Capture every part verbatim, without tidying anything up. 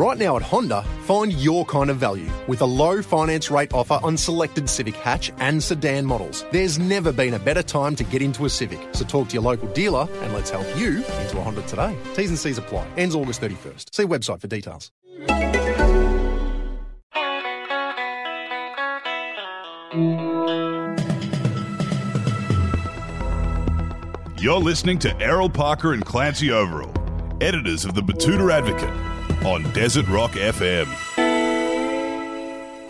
Right now at Honda, find your kind of value with a low finance rate offer on selected Civic hatch and sedan models. There's never been a better time to get into a Civic, so talk to your local dealer and let's help you into a Honda today. T's and C's apply. Ends August thirty-first. See website for details. You're listening to Errol Parker and Clancy Overall, editors of the Batuta Advocate on Desert Rock F M.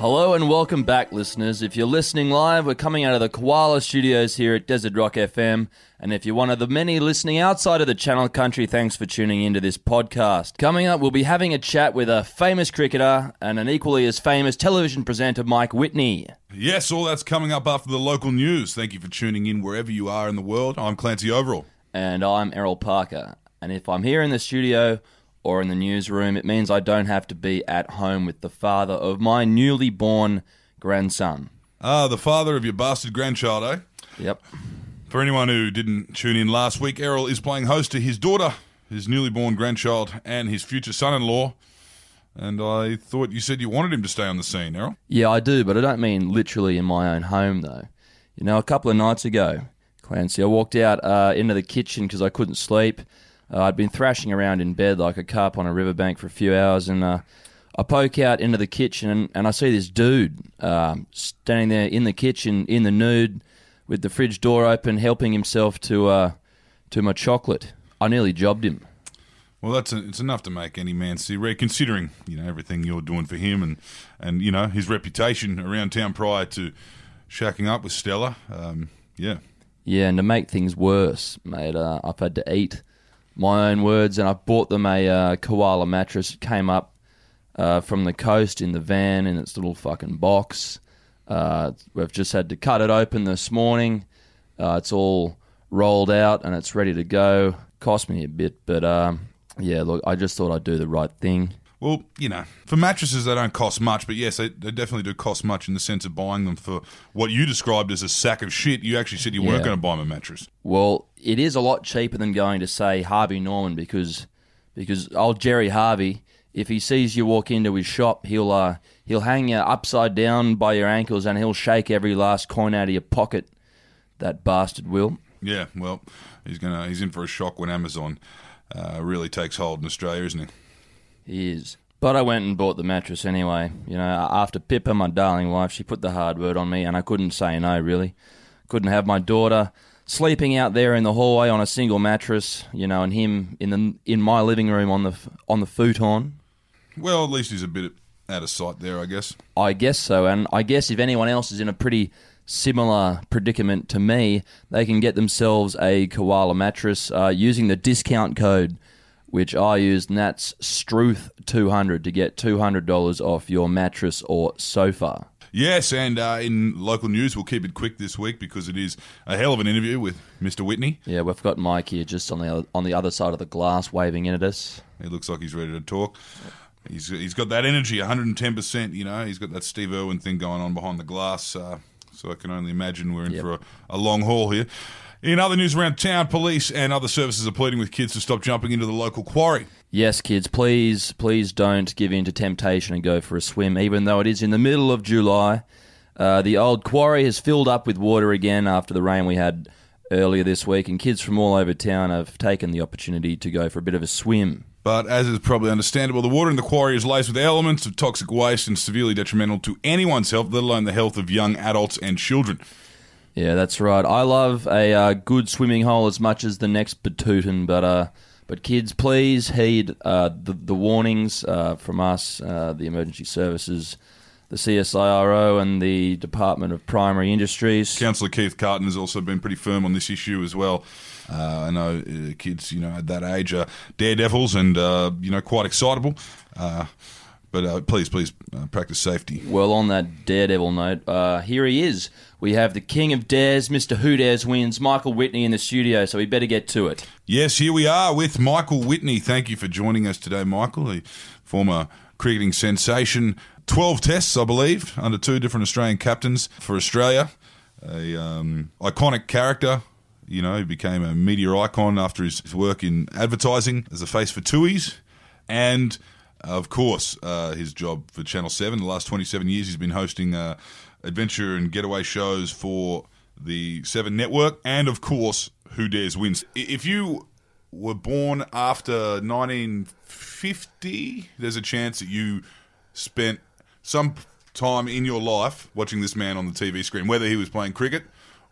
Hello and welcome back, listeners. If you're listening live, we're coming out of the Koala Studios here at Desert Rock F M. And if you're one of the many listening outside of the Channel Country, thanks for tuning into this podcast. Coming up, we'll be having a chat with a famous cricketer and an equally as famous television presenter, Mike Whitney. Yes, all that's coming up after the local news. Thank you for tuning in wherever you are in the world. I'm Clancy Overall. And I'm Errol Parker. And if I'm here in the studio or in the newsroom, it means I don't have to be at home with the father of my newly born grandson. Ah, the father of your bastard grandchild, eh? Yep. For anyone who didn't tune in last week, Errol is playing host to his daughter, his newly born grandchild, and his future son-in-law. And I thought you said you wanted him to stay on the scene, Errol. Yeah, I do, but I don't mean literally in my own home, though. You know, a couple of nights ago, Clancy, I walked out uh, into the kitchen because I couldn't sleep. Uh, I'd been thrashing around in bed like a carp on a riverbank for a few hours, and uh, I poke out into the kitchen, and, and I see this dude uh, standing there in the kitchen, in the nude, with the fridge door open, helping himself to uh, to my chocolate. I nearly jobbed him. Well, that's a, it's enough to make any man see red, considering you know everything you're doing for him, and and you know his reputation around town prior to shacking up with Stella. Um, yeah, yeah, and to make things worse, mate, uh, I've had to eat my own words, and I bought them a uh, koala mattress. It came up uh, from the coast in the van in its little fucking box. Uh, we've just had to cut it open this morning. Uh, it's all rolled out and it's ready to go. Cost me a bit, but um, yeah, look, I just thought I'd do the right thing. Well, you know, for mattresses, they don't cost much, but yes, they, they definitely do cost much in the sense of buying them for what you described as a sack of shit. You actually said you yeah. weren't going to buy them a mattress. Well, it is a lot cheaper than going to, say, Harvey Norman, because because old Jerry Harvey, if he sees you walk into his shop, he'll uh, he'll hang you upside down by your ankles and he'll shake every last coin out of your pocket. That bastard will. Yeah, well, he's gonna he's in for a shock when Amazon uh, really takes hold in Australia, isn't he? He is. But I went and bought the mattress anyway. You know, after Pippa, my darling wife, she put the hard word on me, and I couldn't say no. Really, couldn't have my daughter sleeping out there in the hallway on a single mattress, you know, and him in the in my living room on the on the futon. Well, at least he's a bit out of sight there, I guess. I guess so, and I guess if anyone else is in a pretty similar predicament to me, they can get themselves a koala mattress uh, using the discount code, which I used, and that's Struth two hundred, to get two hundred dollars off your mattress or sofa. Yes, and uh, in local news, we'll keep it quick this week because it is a hell of an interview with Mister Whitney. Yeah, we've got Mike here just on the other, on the other side of the glass waving in at us. He looks like he's ready to talk. He's He's got that energy, one hundred ten percent, you know. He's got that Steve Irwin thing going on behind the glass. Uh, so I can only imagine we're in yep. for a, a long haul here. In other news around town, police and other services are pleading with kids to stop jumping into the local quarry. Yes, kids, please, please don't give in to temptation and go for a swim, even though it is in the middle of July. Uh, the old quarry has filled up with water again after the rain we had earlier this week, and kids from all over town have taken the opportunity to go for a bit of a swim. But as is probably understandable, the water in the quarry is laced with elements of toxic waste and severely detrimental to anyone's health, let alone the health of young adults and children. Yeah, that's right. I love a uh, good swimming hole as much as the next Batutan, but uh, but kids, please heed uh, the, the warnings uh, from us, uh, the emergency services, the C S I R O and the Department of Primary Industries. Councillor Keith Carton has also been pretty firm on this issue as well. Uh, I know uh, kids, you know, at that age are daredevils and, uh, you know, quite excitable. Uh, but uh, please, please uh, practice safety. Well, on that daredevil note, uh, here he is. We have the king of dares, Mister Who Dares Wins, Michael Whitney in the studio, so we better get to it. Yes, here we are with Michael Whitney. Thank you for joining us today, Michael, the former cricketing sensation. Twelve tests, I believe, under two different Australian captains for Australia. A um, iconic character, you know, he became a media icon after his, his work in advertising as a face for Tooheys. And Of course, uh, his job for Channel seven. The last twenty-seven years, he's been hosting uh, adventure and getaway shows for the Seven Network and, of course, Who Dares Wins. If you were born after nineteen fifty, there's a chance that you spent some time in your life watching this man on the T V screen, whether he was playing cricket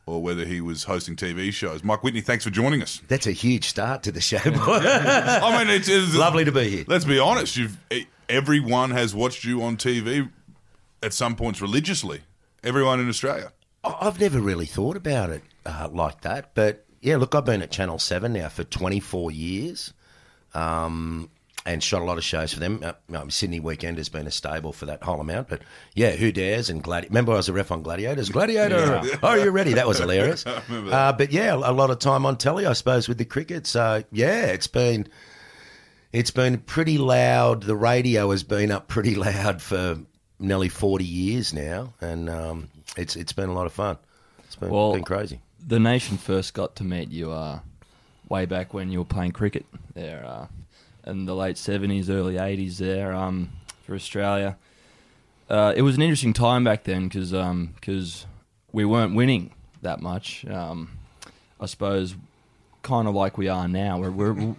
or whether he was hosting T V shows. Mike Whitney, thanks for joining us. That's a huge start to the show, boy. I mean, it's, it's lovely to be here. Let's be honest, you've everyone has watched you on T V at some points religiously. Everyone in Australia. I've never really thought about it uh, like that, but yeah, look, I've been at Channel seven now for twenty-four years, um, and shot a lot of shows for them. Uh, um, Sydney Weekend has been a stable for that whole amount, but yeah, Who Dares and Gladiators. Remember I was a ref on Gladiators? Gladiator! Yeah. Oh, you're ready. That was hilarious. I remember that. Uh, but yeah, a lot of time on telly, I suppose, with the cricket. So yeah, it's been, it's been pretty loud. The radio has been up pretty loud for nearly forty years now, and um, it's it's been a lot of fun. It's been, well, been crazy. The nation first got to meet you uh, way back when you were playing cricket there uh, in the late seventies, early eighties there um, for Australia. Uh, it was an interesting time back then because um, we weren't winning that much. Um, I suppose kind of like we are now. We're, we're,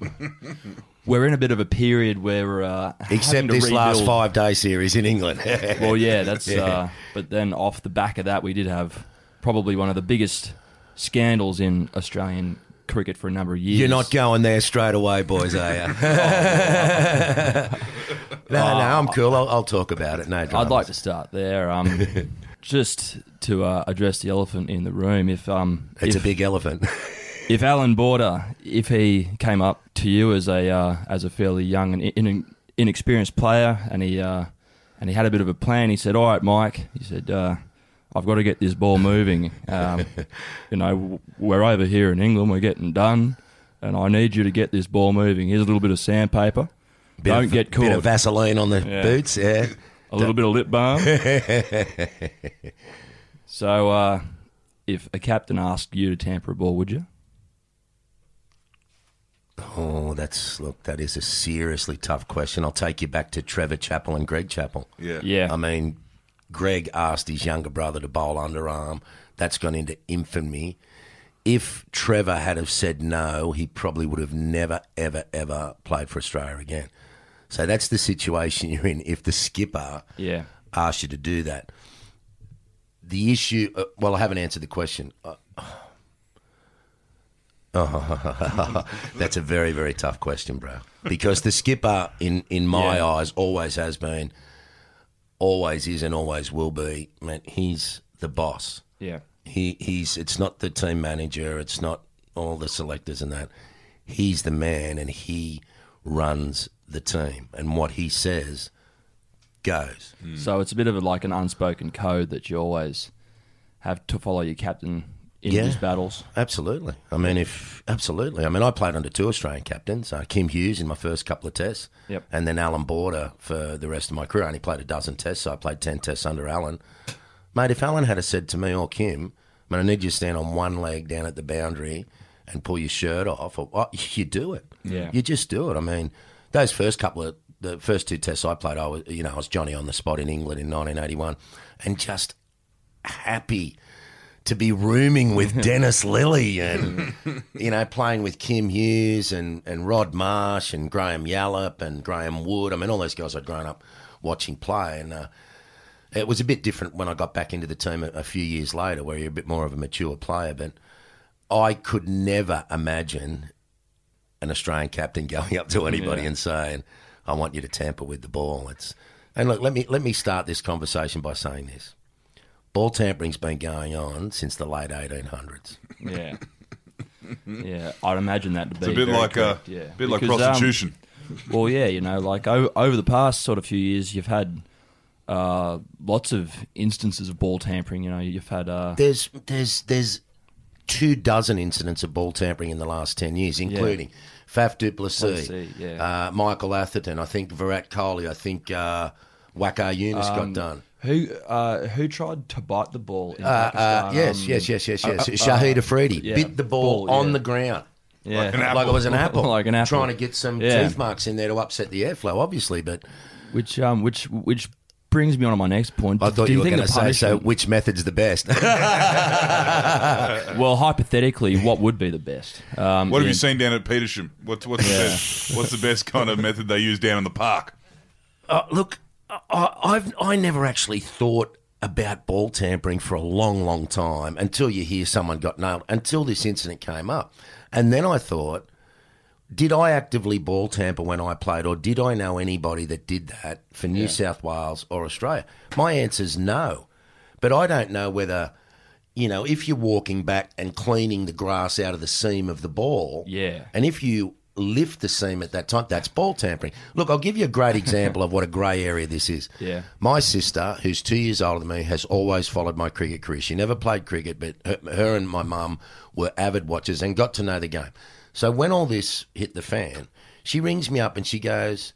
we're in a bit of a period where we're uh, except this rebuild. Last five-day series in England. Well, yeah, that's. Yeah. Uh, but then off the back of that, we did have probably one of the biggest scandals in Australian cricket for a number of years. You're not going there straight away, boys, are you? no, no, I'm cool. I'll, I'll talk about it. No dramas. I'd like to start there. Um, just to uh, address the elephant in the room. If um, It's if, a big elephant. If Allan Border, if he came up to you as a uh, as a fairly young and in, inexperienced player and he, uh, and he had a bit of a plan, he said, all right, Mike, he said... Uh, I've got to get this ball moving. Um, you know, we're over here in England, we're getting done, and I need you to get this ball moving. Here's a little bit of sandpaper. Bit Don't of, get caught. A bit of Vaseline on the yeah. boots, yeah. A little bit of lip balm. So uh, if a captain asked you to tamper a ball, would you? Oh, that's look. That is a seriously tough question. I'll take you back to Trevor Chappell and Greg Chappell. Yeah, yeah. I mean, Greg asked his younger brother to bowl underarm. That's gone into infamy. If Trevor had have said no, he probably would have never, ever, ever played for Australia again. So that's the situation you're in if the skipper yeah. asked you to do that. The issue... Uh, well, I haven't answered the question. Uh, oh, that's a very, very tough question, bro. Because the skipper, in, in my yeah. eyes, always has been... always is and always will be, man, he's the boss. Yeah. He he's it's not the team manager, it's not all the selectors and that. He's the man and he runs the team and what he says goes. Mm. So it's a bit of a, like an unspoken code that you always have to follow your captain in yeah, his battles. Absolutely. I mean if absolutely. I mean I played under two Australian captains, uh, Kim Hughes in my first couple of tests. Yep. And then Allan Border for the rest of my career. I only played a dozen tests, so I played ten tests under Allan. Mate, if Allan had have said to me or Kim, I mean I need you to stand on one leg down at the boundary and pull your shirt off, or oh, you do it. Yeah. You just do it. I mean, those first couple of the first two tests I played, I was you know, I was Johnny on the spot in England in nineteen eighty one and just happy to be rooming with Dennis Lillee and, you know, playing with Kim Hughes and, and Rod Marsh and Graham Yallop and Graham Wood. I mean, all those guys I'd grown up watching play. And uh, it was a bit different when I got back into the team a, a few years later where you're a bit more of a mature player. But I could never imagine an Australian captain going up to anybody yeah. and saying, I want you to tamper with the ball. It's And look, let me let me start this conversation by saying this. Ball tampering's been going on since the late eighteen hundreds. Yeah, yeah, I'd imagine that to be. It's a bit like a yeah. bit because, like prostitution. Um, well, yeah, you know, like o- over the past sort of few years, you've had uh, lots of instances of ball tampering. You know, you've had uh... there's there's there's two dozen incidents of ball tampering in the last ten years, including yeah. Faf du Plessis, see, yeah. uh, Michael Atherton, I think Virat Kohli, I think uh, Wacar Yunus um, got done. Who uh, who tried to bite the ball? In uh, Pakistan? Uh, yes, yes, yes, yes, yes. Uh, uh, Shahid Afridi uh, yeah. bit the ball, ball on yeah. the ground. Yeah. Like, an apple. like it was an apple. like an apple. Trying to get some yeah. teeth marks in there to upset the airflow, obviously. But which, um, which, which brings me on to my next point. I thought Do you, you were going to say, so which method's the best? Well, hypothetically, what would be the best? Um, what have in, you seen down at Petersham? What's, what's, yeah. the best, what's the best kind of method they use down in the park? Uh, look, I, I've I never actually thought about ball tampering for a long, long time until you hear someone got nailed, until this incident came up. And then I thought, did I actively ball tamper when I played, or did I know anybody that did that for New yeah. South Wales or Australia? My answer is no. But I don't know whether, you know, if you're walking back and cleaning the grass out of the seam of the ball, yeah. and if you lift the seam at that time, that's ball tampering. Look, I'll give you a great example of what a grey area this is. Yeah. My sister, who's two years older than me, has always followed my cricket career. She never played cricket, but her, her and my mum were avid watchers and got to know the game. So when all this hit the fan, she rings me up and she goes,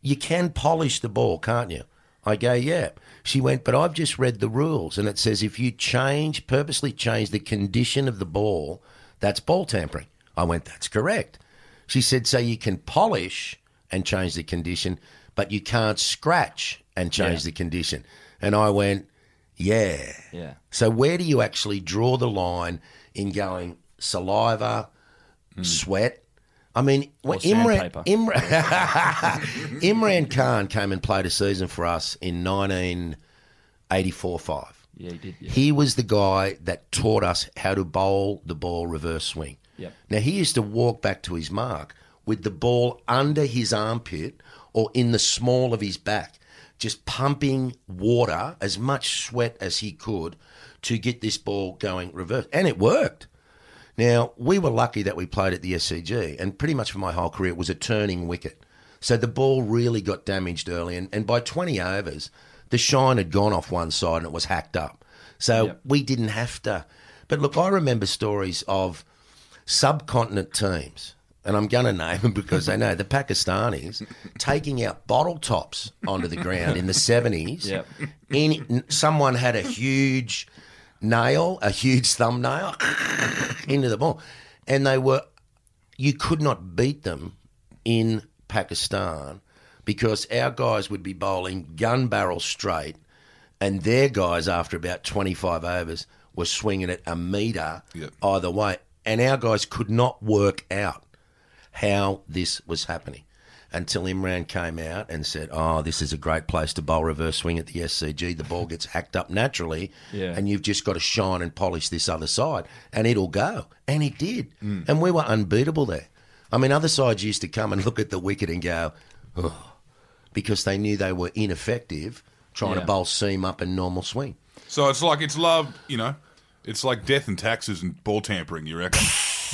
"You can polish the ball, can't you?" I go, "Yeah." She went, "But I've just read the rules and it says if you change, purposely change the condition of the ball, that's ball tampering." I went, "That's correct." She said, "So you can polish and change the condition, but you can't scratch and change yeah. the condition." And I went, yeah. yeah. So where do you actually draw the line in going saliva, mm. sweat? I mean, well, Imran, Imran, Imran Khan came and played a season for us in nineteen eighty-four eighty-five. Yeah, he did. Yeah. He was the guy that taught us how to bowl the ball reverse swing. Yep. Now, he used to walk back to his mark with the ball under his armpit or in the small of his back, just pumping water, as much sweat as he could, to get this ball going reverse. And it worked. Now, we were lucky that we played at the S C G, and pretty much for my whole career it was a turning wicket. So the ball really got damaged early, and, and by twenty overs, the shine had gone off one side and it was hacked up. So yep. we didn't have to. But look, I remember stories of subcontinent teams, and I'm going to name them because they know the Pakistanis taking out bottle tops onto the ground in the seventies. Yep. Any, someone had a huge nail, a huge thumbnail into the ball, and they were you could not beat them in Pakistan because our guys would be bowling gun barrel straight, and their guys after about twenty-five overs were swinging it a metre yep. either way. And our guys could not work out how this was happening until Imran came out and said, "Oh, this is a great place to bowl reverse swing at the S C G. The ball gets hacked up naturally, yeah. and you've just got to shine and polish this other side, and it'll go." And it did. Mm. And we were unbeatable there. I mean, other sides used to come and look at the wicket and go, "Oh," because they knew they were ineffective trying yeah. to bowl seam up and normal swing. So it's like it's love, you know. It's like death and taxes and ball tampering, you reckon?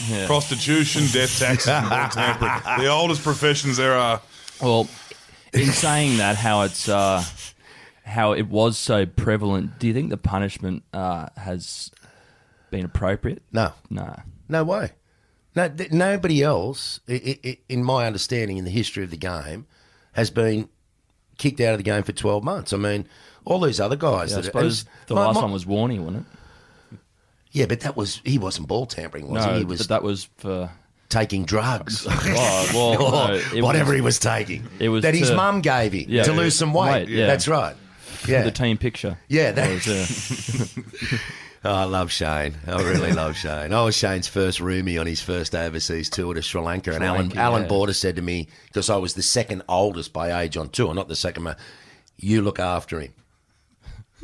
Yeah. Prostitution, death, taxes, and ball tampering. The oldest professions there are. Well, in saying that, how it's uh, how it was so prevalent, do you think the punishment uh, has been appropriate? No. No. No way. No, th- nobody else, I- I- in my understanding, in the history of the game, has been kicked out of the game for twelve months. I mean, all these other guys. Yeah, that I suppose are, the my, last my, one was Warnie, wasn't it? Yeah, but that was he wasn't ball tampering, was no, he? He was but that was for taking drugs, oh, well, no, or whatever was, he was taking. It was that to, his mum gave him yeah, to lose some weight. weight yeah. That's right. Yeah, the team picture. Yeah, that was. Uh... oh, I love Shane. I really love Shane. I was Shane's first roomie on his first overseas tour to Sri Lanka, Sri and Alan yeah. Allan Border said to me, because I was the second oldest by age on tour, not the second man, "You look after him."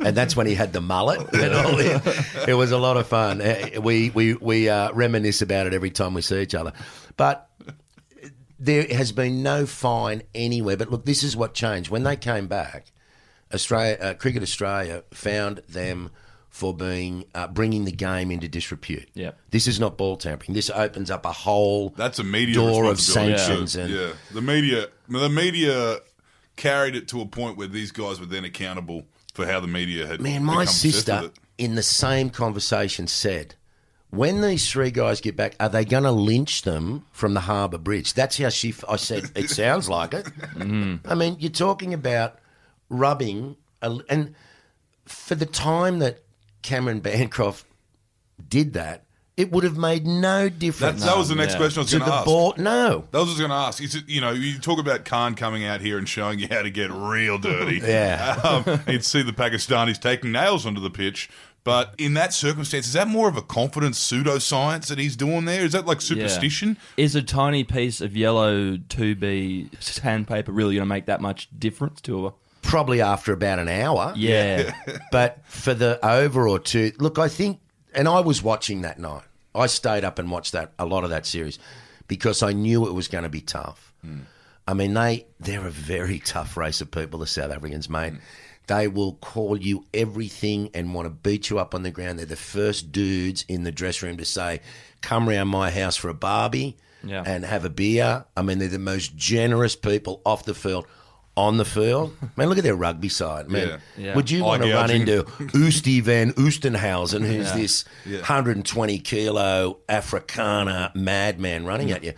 And that's when he had the mullet and all that. It was a lot of fun. We we we uh, reminisce about it every time we see each other. But there has been no fine anywhere. But look, this is what changed. When they came back, Australia, uh, Cricket Australia found them for being uh, bringing the game into disrepute. Yeah, this is not ball tampering. This opens up a whole that's a media door of sanctions. Yeah. And yeah, the media the media carried it to a point where these guys were then accountable for how the media had Man, my sister, in the same conversation, said, "When these three guys get back, are they going to lynch them from the Harbour Bridge?" That's how she... F- I said, it sounds like it. Mm. I mean, you're talking about rubbing... A, and for the time that Cameron Bancroft did that, It would have made no difference. That, that was the next yeah. question I was going to ask. Board, no. That was what I was going to ask. It's, you know, you talk about Khan coming out here and showing you how to get real dirty. yeah. Um, you'd see the Pakistanis taking nails onto the pitch. But in that circumstance, is that more of a confidence pseudoscience that he's doing there? Is that like superstition? Yeah. Is a tiny piece of yellow two B sandpaper really going to make that much difference to her? Probably after about an hour. Yeah. But for the over or two, look, I think, and I was watching that night. I stayed up and watched that a lot of that series because I knew it was going to be tough. Mm. I mean, they, they're a very tough race of people, the South Africans, mate. Mm. They will call you everything and want to beat you up on the ground. They're the first dudes in the dressing room to say, come round my house for a barbie yeah. and have a beer. I mean, they're the most generous people off the field. On the field, man, look at their rugby side. Man, yeah, yeah. would you want to run into Oostie van Oostenhausen, who's yeah, this yeah. one hundred twenty kilo Afrikaner madman running at you?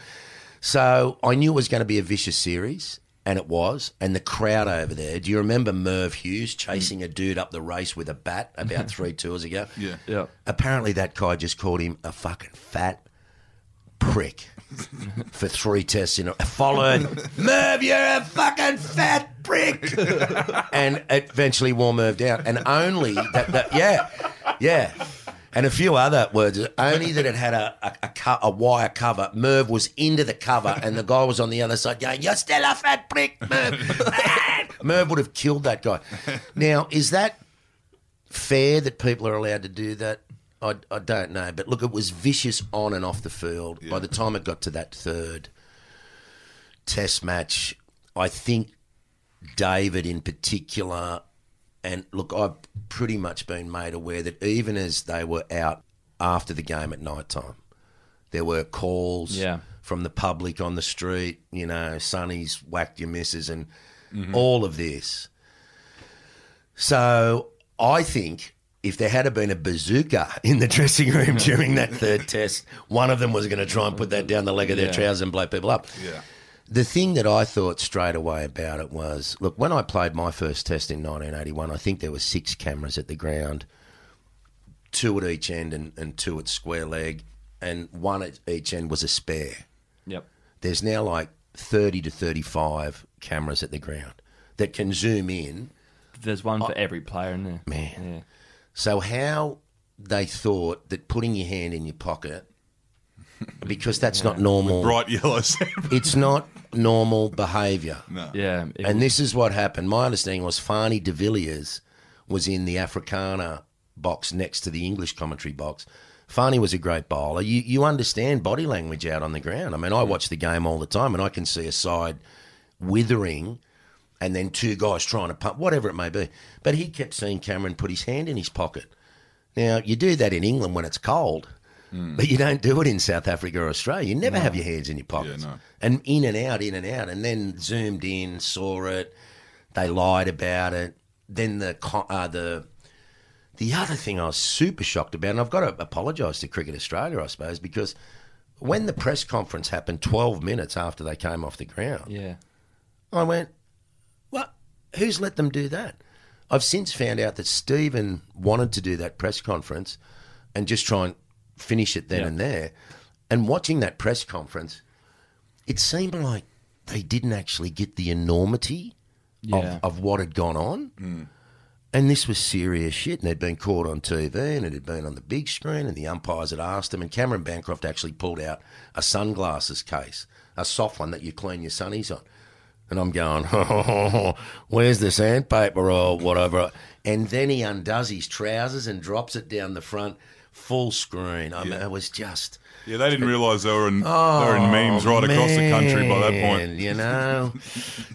So I knew it was going to be a vicious series, and it was. And the crowd over there, do you remember Merv Hughes chasing mm. a dude up the race with a bat about three tours ago? Yeah, yeah. Apparently that guy just called him a fucking fat prick. For three tests in a followed, Merv, you're a fucking fat prick. And it eventually wore Merv down. And only that, that, yeah, yeah. And a few other words. Only that it had a a, a, co- a wire cover. Merv was into the cover, and the guy was on the other side going, "You're still a fat prick, Merv." Merv would have killed that guy. Now, is that fair that people are allowed to do that? I, I don't know, but look, it was vicious on and off the field. Yeah. By the time it got to that third test match, I think David in particular, and look, I've pretty much been made aware that even as they were out after the game at night time, there were calls yeah. from the public on the street, you know, Sonny's whacked your missus and mm-hmm. all of this. So I think... if there had been a bazooka in the dressing room during that third test, one of them was going to try and put that down the leg of their yeah. trousers and blow people up. Yeah. The thing that I thought straight away about it was, look, when I played my first test in nineteen eighty-one, I think there were six cameras at the ground, two at each end and, and two at square leg, and one at each end was a spare. Yep. There's now like thirty to thirty-five cameras at the ground that can zoom in. There's one for I, every player in there. Man. Yeah. So how they thought that putting your hand in your pocket, because that's yeah. not normal. With bright yellow sandpaper. It's not normal behaviour. No. Yeah. It, and this is what happened. My understanding was Fanie De Villiers was in the Afrikaner box next to the English commentary box. Fanie was a great bowler. You, you understand body language out on the ground. I mean, I watch the game all the time and I can see a side withering and then two guys trying to pump, whatever it may be. But he kept seeing Cameron put his hand in his pocket. Now, you do that in England when it's cold, mm. but you don't do it in South Africa or Australia. You never no. have your hands in your pockets. Yeah, no. And in and out, in and out, and then zoomed in, saw it. They lied about it. Then the uh, the the other thing I was super shocked about, and I've got to apologise to Cricket Australia, I suppose, because when the press conference happened twelve minutes after they came off the ground, yeah, I went, who's let them do that? I've since found out that Stephen wanted to do that press conference and just try and finish it then yeah. and there. And watching that press conference, it seemed like they didn't actually get the enormity yeah. of, of what had gone on. Mm. And this was serious shit, and it had been caught on T V and it had been on the big screen and the umpires had asked them. And Cameron Bancroft actually pulled out a sunglasses case, a soft one that you clean your sunnies on. And I'm going, oh, where's the sandpaper or whatever? And then he undoes his trousers and drops it down the front, full screen. I yeah. mean, it was just... Yeah, they didn't realise they were in oh, they were in memes right man, across the country by that point. You know?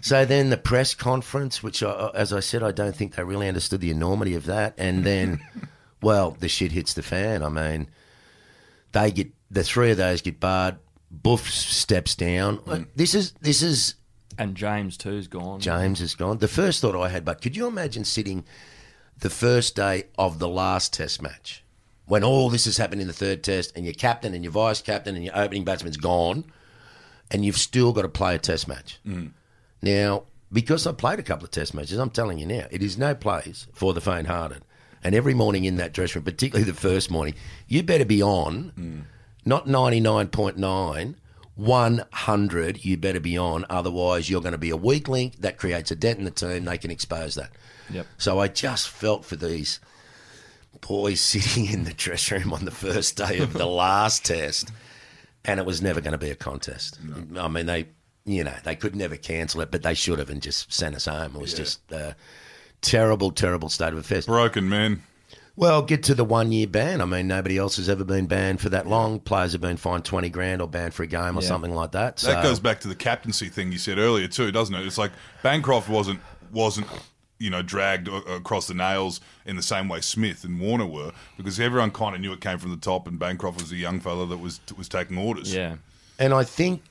So then the press conference, which, I, as I said, I don't think they really understood the enormity of that. And then, well, the shit hits the fan. I mean, they get the three of those get barred. Boof steps down. Mm. This is This is... And James, too, is gone. James is gone. The first thought I had, but could you imagine sitting the first day of the last test match when all this has happened in the third test and your captain and your vice-captain and your opening batsman's gone and you've still got to play a test match? Mm. Now, because I played a couple of test matches, I'm telling you now, it is no place for the faint-hearted. And every morning in that dressing room, particularly the first morning, you better be on, mm. not ninety-nine point nine, one hundred you better be on, otherwise you're going to be a weak link. That creates a dent in the team. They can expose that. Yep. So I just felt for these boys sitting in the dressing room on the first day of the last test, and it was never going to be a contest. No. I mean, they, you know, they could never cancel it, but they should have and just sent us home. It was yeah. just a terrible, terrible state of affairs. Broken, man. Well, get to the one-year ban. I mean, nobody else has ever been banned for that long. Players have been fined twenty grand or banned for a game or yeah. something like that. So. That goes back to the captaincy thing you said earlier too, doesn't it? It's like Bancroft wasn't wasn't you know dragged across the nails in the same way Smith and Warner were, because everyone kind of knew it came from the top, and Bancroft was a young fella that was was taking orders. Yeah, and I think,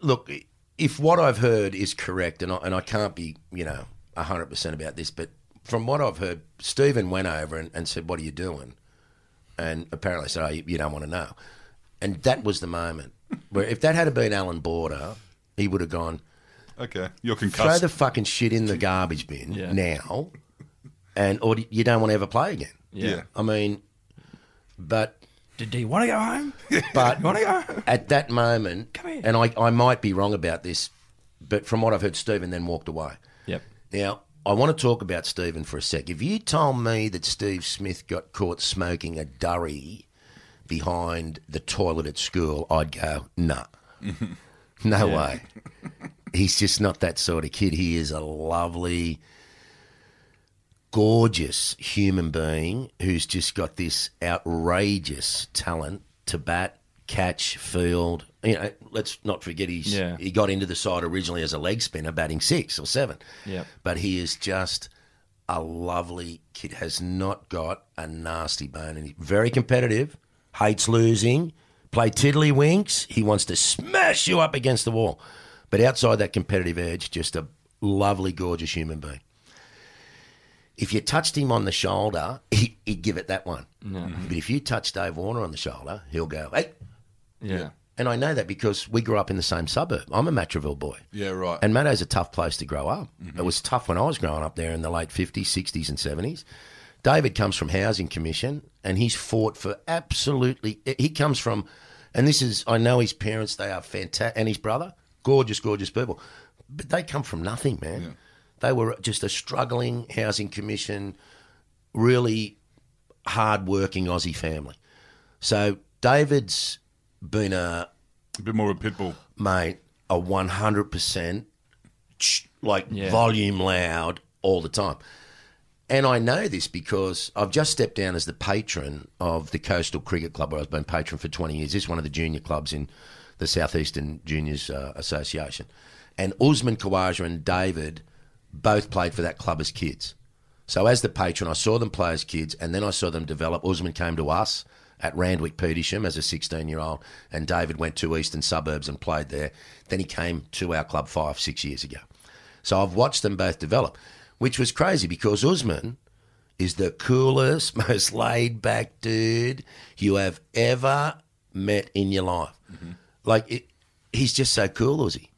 look, if what I've heard is correct, and I, and I can't be you know one hundred percent about this, but from what I've heard, Stephen went over and, and said, what are you doing? And apparently said, oh, you, you don't want to know. And that was the moment where if that had been Allan Border, he would have gone, okay, you're concussed. Throw the fucking shit in the garbage bin yeah. now, and or you don't want to ever play again. Yeah. yeah. I mean, but... Do, do you want to go home? But you want to go home? At that moment, come here. And I, I might be wrong about this, but from what I've heard, Stephen then walked away. Yep. Now... I want to talk about Stephen for a sec. If you told me that Steve Smith got caught smoking a durry behind the toilet at school, I'd go, nah. No yeah. way. He's just not that sort of kid. He is a lovely, gorgeous human being who's just got this outrageous talent to bat, catch, field. You know, let's not forget he's yeah. he got into the side originally as a leg spinner, batting six or seven. Yeah. But he is just a lovely kid. Has not got a nasty bone, and he's very competitive. Hates losing. Play tiddlywinks. He wants to smash you up against the wall. But outside that competitive edge, just a lovely, gorgeous human being. If you touched him on the shoulder, he, he'd give it that one. No. But if you touch Dave Warner on the shoulder, he'll go, hey. Yeah. yeah. And I know that because we grew up in the same suburb. I'm a Matraville boy. Yeah, right. And Mattow's a tough place to grow up. Mm-hmm. It was tough when I was growing up there in the late fifties, sixties and seventies. David comes from Housing Commission, and he's fought for absolutely – he comes from – and this is – I know his parents, they are fantastic – and his brother, gorgeous, gorgeous people. But they come from nothing, man. Yeah. They were just a struggling Housing Commission, really hard-working Aussie family. So David's – been a... A bit more of a pit bull. Mate, a one hundred percent, like, yeah. volume loud all the time. And I know this because I've just stepped down as the patron of the Coastal Cricket Club, where I've been patron for twenty years. This is one of the junior clubs in the Southeastern Juniors uh, Association. And Usman Kawaja and David both played for that club as kids. So as the patron, I saw them play as kids, and then I saw them develop. Usman came to us at Randwick-Petersham as a sixteen-year-old, and David went to eastern suburbs and played there. Then he came to our club five, six years ago. So I've watched them both develop, which was crazy because Usman is the coolest, most laid-back dude you have ever met in your life. Mm-hmm. Like, it, he's just so cool, Uzi.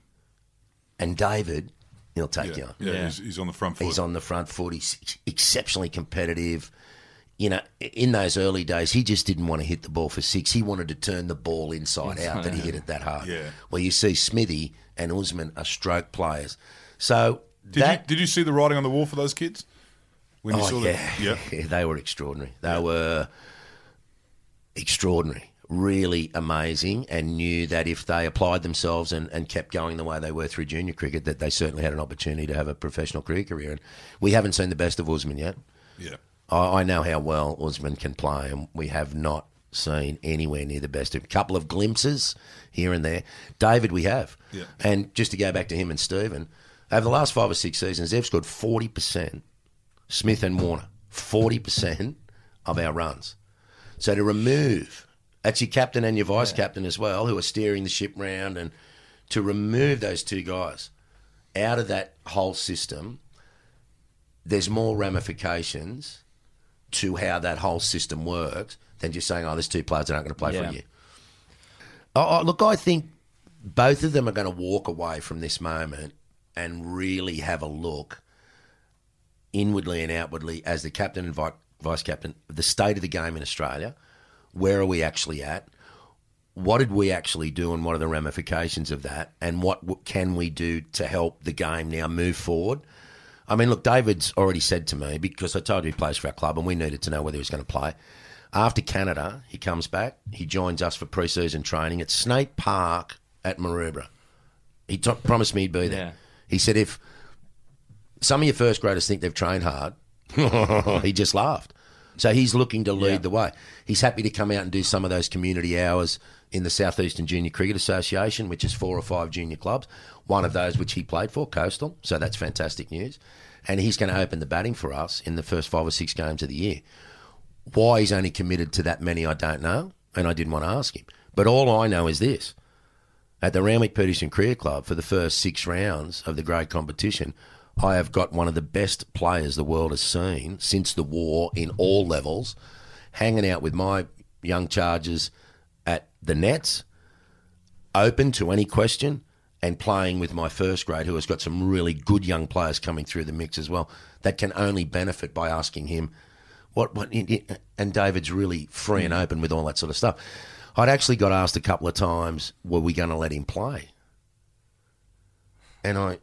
And David, he'll take yeah, you on. Yeah, yeah. He's, he's on the front foot. He's on the front foot. He's exceptionally competitive. You know, in those early days, he just didn't want to hit the ball for six. He wanted to turn the ball inside out, but he hit it that hard. Yeah. Well, you see Smithy and Usman are stroke players. So did that... You, did you see the writing on the wall for those kids? When you oh, saw yeah. yeah. yeah. They were extraordinary. They yeah. were extraordinary, really amazing, and knew that if they applied themselves and, and kept going the way they were through junior cricket, that they certainly had an opportunity to have a professional cricket career. And we haven't seen the best of Usman yet. Yeah. I know how well Usman can play, and we have not seen anywhere near the best. A couple of glimpses here and there. David, we have. Yeah. And just to go back to him and Stephen, over the last five or six seasons, they've scored forty percent, Smith and Warner, forty percent of our runs. So to remove, that's your captain and your vice-captain yeah. as well, who are steering the ship round, and to remove those two guys out of that whole system, there's more ramifications to how that whole system works than just saying, oh, there's two players that aren't going to play yeah. for a year. Oh, oh, look, I think both of them are going to walk away from this moment and really have a look inwardly and outwardly as the captain and vice-captain, the state of the game in Australia, where are we actually at, what did we actually do and what are the ramifications of that, and what can we do to help the game now move forward? I mean, look, David's already said to me, because I told you he plays for our club and we needed to know whether he was going to play. After Canada, he comes back, he joins us for pre-season training at Snape Park at Maroubra. He t- promised me he'd be there. Yeah. He said, if some of your first graders think they've trained hard, he just laughed. So he's looking to lead yeah. the way. He's happy to come out and do some of those community hours in the Southeastern Junior Cricket Association, which is four or five junior clubs, one of those which he played for, Coastal, so that's fantastic news. And he's going to open the batting for us in the first five or six games of the year. Why he's only committed to that many, I don't know, and I didn't want to ask him. But all I know is this. At the Randwick-Petersham Career Club, for the first six rounds of the grade competition, I have got one of the best players the world has seen since the war in all levels, hanging out with my young charges at the nets, open to any question, and playing with my first grade, who has got some really good young players coming through the mix as well, that can only benefit by asking him what, what and David's really free and open with all that sort of stuff. I'd actually got asked a couple of times, were we going to let him play? And I...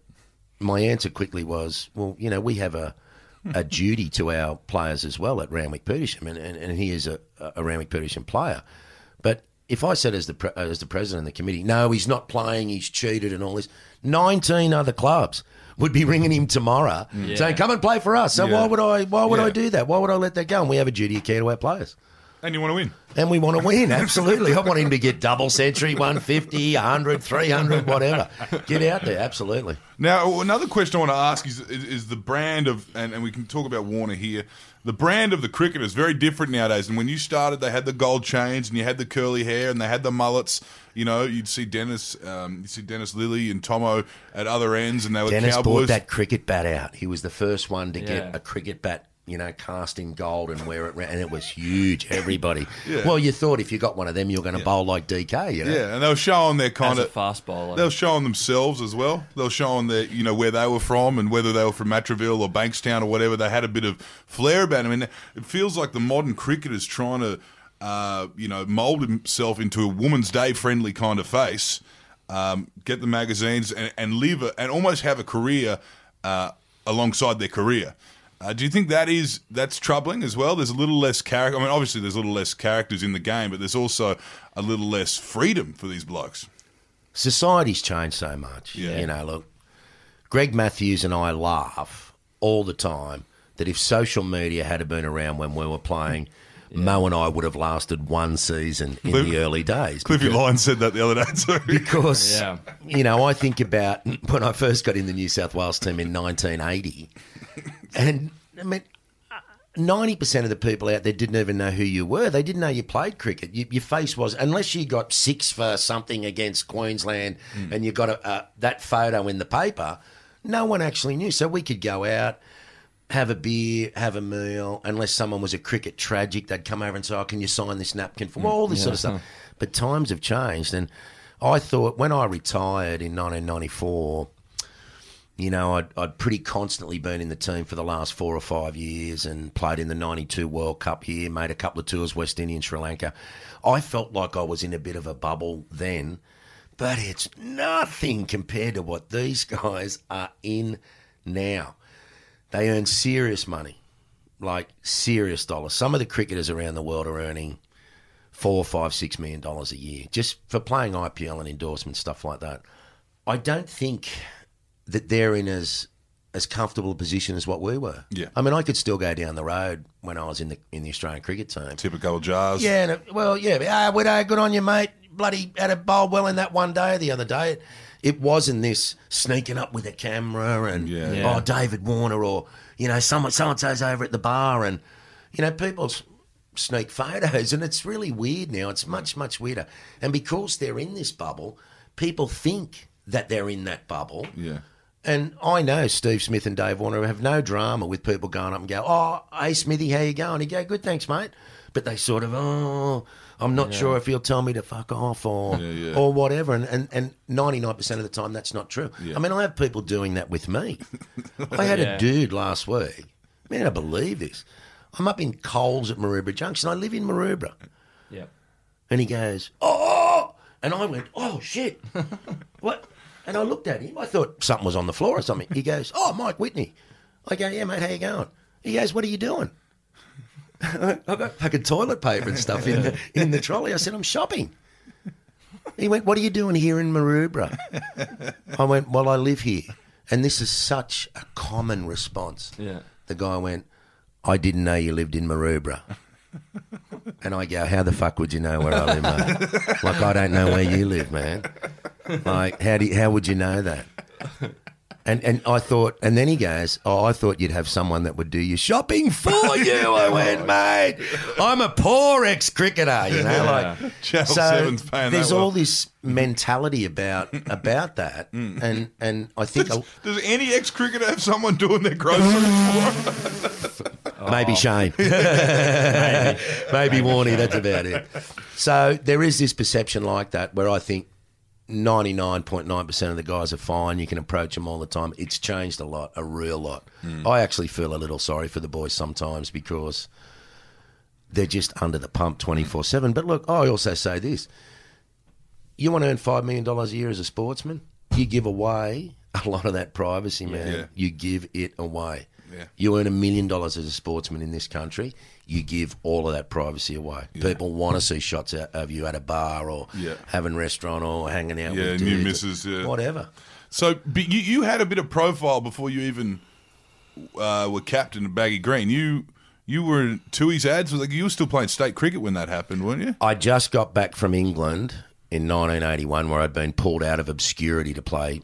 my answer quickly was, well, you know, we have a a duty to our players as well at Randwick-Petersham, and, and, and he is a, a Randwick-Petersham player. But if I said as the pre- as the president of the committee, no, he's not playing, he's cheated and all this, nineteen other clubs would be ringing him tomorrow yeah. saying, come and play for us. So yeah. why would I why would yeah. I do that? Why would I let that go? And we have a duty of care to our players. And you want to win. And we want to win, absolutely. I want him to get double century, one fifty, one hundred, three hundred, whatever. Get out there, absolutely. Now, another question I want to ask is, is, is the brand of, and, and we can talk about Warner here, the brand of the cricket is very different nowadays. And when you started, they had the gold chains and you had the curly hair and they had the mullets. You know, you'd see Dennis, um, you'd see Dennis Lillee and Tomo at other ends and they were Dennis Cowboys. Dennis brought that cricket bat out. He was the first one to yeah. get a cricket bat, you know, cast in gold and wear it, and it was huge, everybody. Yeah. Well, you thought if you got one of them, you were going to yeah. bowl like D K, you know? Yeah, and they were showing their kind of... fast bowler. They were showing themselves as well. They were showing their, you know, where they were from and whether they were from Matraville or Bankstown or whatever. They had a bit of flair about them. I mean, it feels like the modern cricket is trying to, uh, you know, mould himself into a woman's day-friendly kind of face, um, get the magazines and, and live a, and almost have a career uh, alongside their career. Uh, do you think that is that's troubling as well? There's a little less character. I mean, obviously there's a little less characters in the game, but there's also a little less freedom for these blokes. Society's changed so much. Yeah. You know, look, Greg Matthews and I laugh all the time that if social media had been around when we were playing, yeah. Mo and I would have lasted one season in Cliff, the early days. Cliffy Lyon said that the other day too. Because, yeah. you know, I think about when I first got in the New South Wales team in nineteen eighty... And, I mean, ninety percent of the people out there didn't even know who you were. They didn't know you played cricket. You, your face was, unless you got six for something against Queensland mm. and you got a, a, that photo in the paper, no one actually knew. So we could go out, have a beer, have a meal. Unless someone was a cricket tragic, they'd come over and say, oh, can you sign this napkin for mm. all this yeah. sort of stuff. But times have changed. And I thought when I retired in nineteen ninety-four... You know, I'd, I'd pretty constantly been in the team for the last four or five years and played in the ninety-two World Cup here, made a couple of tours, West Indies and Sri Lanka. I felt like I was in a bit of a bubble then, but it's nothing compared to what these guys are in now. They earn serious money, like serious dollars. Some of the cricketers around the world are earning four, five, six million dollars a year just for playing I P L and endorsements, stuff like that. I don't think... that they're in as as comfortable a position as what we were. Yeah. I mean, I could still go down the road when I was in the in the Australian cricket team. Typical jars. Yeah, and it, well, yeah. Ah, oh, Widow, good on you, mate. Bloody had a bowl well in that one day or the other day. It, it wasn't this sneaking up with a camera and, yeah. Yeah. oh, David Warner or, you know, someone, someone's over at the bar and, you know, people sneak photos and it's really weird now. It's much, much weirder. And because they're in this bubble, people think that they're in that bubble. Yeah. And I know Steve Smith and Dave Warner have no drama with people going up and go, oh, hey, Smithy, how you going? He go, good, thanks, mate. But they sort of, oh, I'm not yeah. sure if he'll tell me to fuck off or yeah, yeah. or whatever. And, and and ninety-nine percent of the time, that's not true. Yeah. I mean, I have people doing that with me. I had yeah. a dude last week Man, I believe this. I'm up in Coles at Maroubra Junction. I live in Maroubra. Yeah. And he goes, oh, and I went, oh, shit. What? And I looked at him. I thought something was on the floor or something. He goes, oh, Mike Whitney. I go, yeah, mate, how you going? He goes, what are you doing? I've got fucking toilet paper and stuff in the, in the trolley. I said, I'm shopping. He went, what are you doing here in Maroubra? I went, well, I live here. And this is such a common response. Yeah. The guy went, I didn't know you lived in Maroubra. And I go, how the fuck would you know where I live, mate? Like, I don't know where you live, man. Like, how do you, how would you know that? And and I thought, and then he goes, oh, I thought you'd have someone that would do your shopping for you. I went, mate, I'm a poor ex-cricketer, you know. Yeah. Like, Channel seven's paying there's that all well. This mentality about about that. Mm. And, and I think... Does, a, does any ex-cricketer have someone doing their groceries for them? Maybe Shane. Maybe. Maybe Warnie, that's about it. So there is this perception like that where I think, ninety-nine point nine percent of the guys are fine. You can approach them all the time. It's changed a lot, a real lot. Mm. I actually feel a little sorry for the boys sometimes because they're just under the pump twenty-four seven. But look, I also say this. You want to earn five million dollars a year as a sportsman? You give away a lot of that privacy, man. Yeah. You give it away. Yeah. You earn a million dollars as a sportsman in this country, you give all of that privacy away. Yeah. People want to see shots out of you at a bar or yeah. having a restaurant or hanging out yeah, with dudes. New missus, yeah, whatever. So but you, you had a bit of profile before you even uh, were captain of Baggy Green. You you were in Tooheys ads. Like, you were still playing state cricket when that happened, weren't you? I just got back from England in nineteen eighty-one where I'd been pulled out of obscurity to play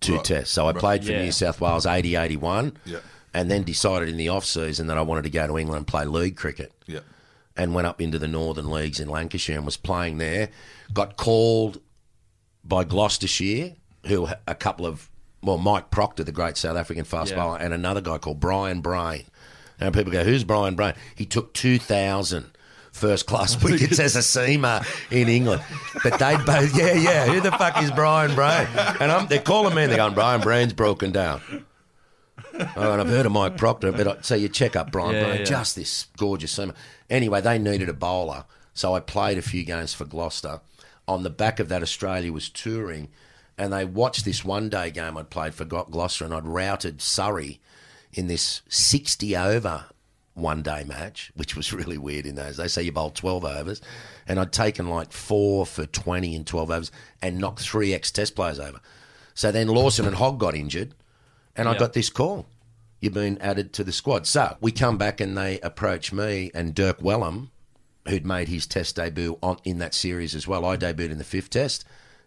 two right. tests. So I right. played for yeah. New South Wales eighty eighty-one. Yeah. And then decided in the off-season that I wanted to go to England and play league cricket. Yeah. And went up into the Northern Leagues in Lancashire and was playing there. Got called by Gloucestershire, who a couple of, well, Mike Proctor, the great South African fast yeah. bowler, and another guy called Brian Brain. And people go, who's Brian Brain? He took two thousand first-class wickets as a seamer in England. But they both, yeah, yeah, who the fuck is Brian Brain? And I'm, they're calling me and they're going, Brian Brain's broken down. Oh, and I've heard of Mike Proctor, but I, so you check up Brian yeah, Brown, yeah. just this gorgeous seamer. Anyway, they needed a bowler, so I played a few games for Gloucester. On the back of that, Australia was touring, and they watched this one-day game I'd played for Gloucester, and I'd routed Surrey in this sixty-over one-day match, which was really weird in those days. So you bowled twelve overs, and I'd taken like four for twenty in twelve overs and knocked three ex-test players over. So then Lawson and Hogg got injured. And yep. I got this call. You've been added to the squad. So we come back and they approach me and Dirk Wellham, who'd made his test debut on, in that series as well. I debuted in the fifth test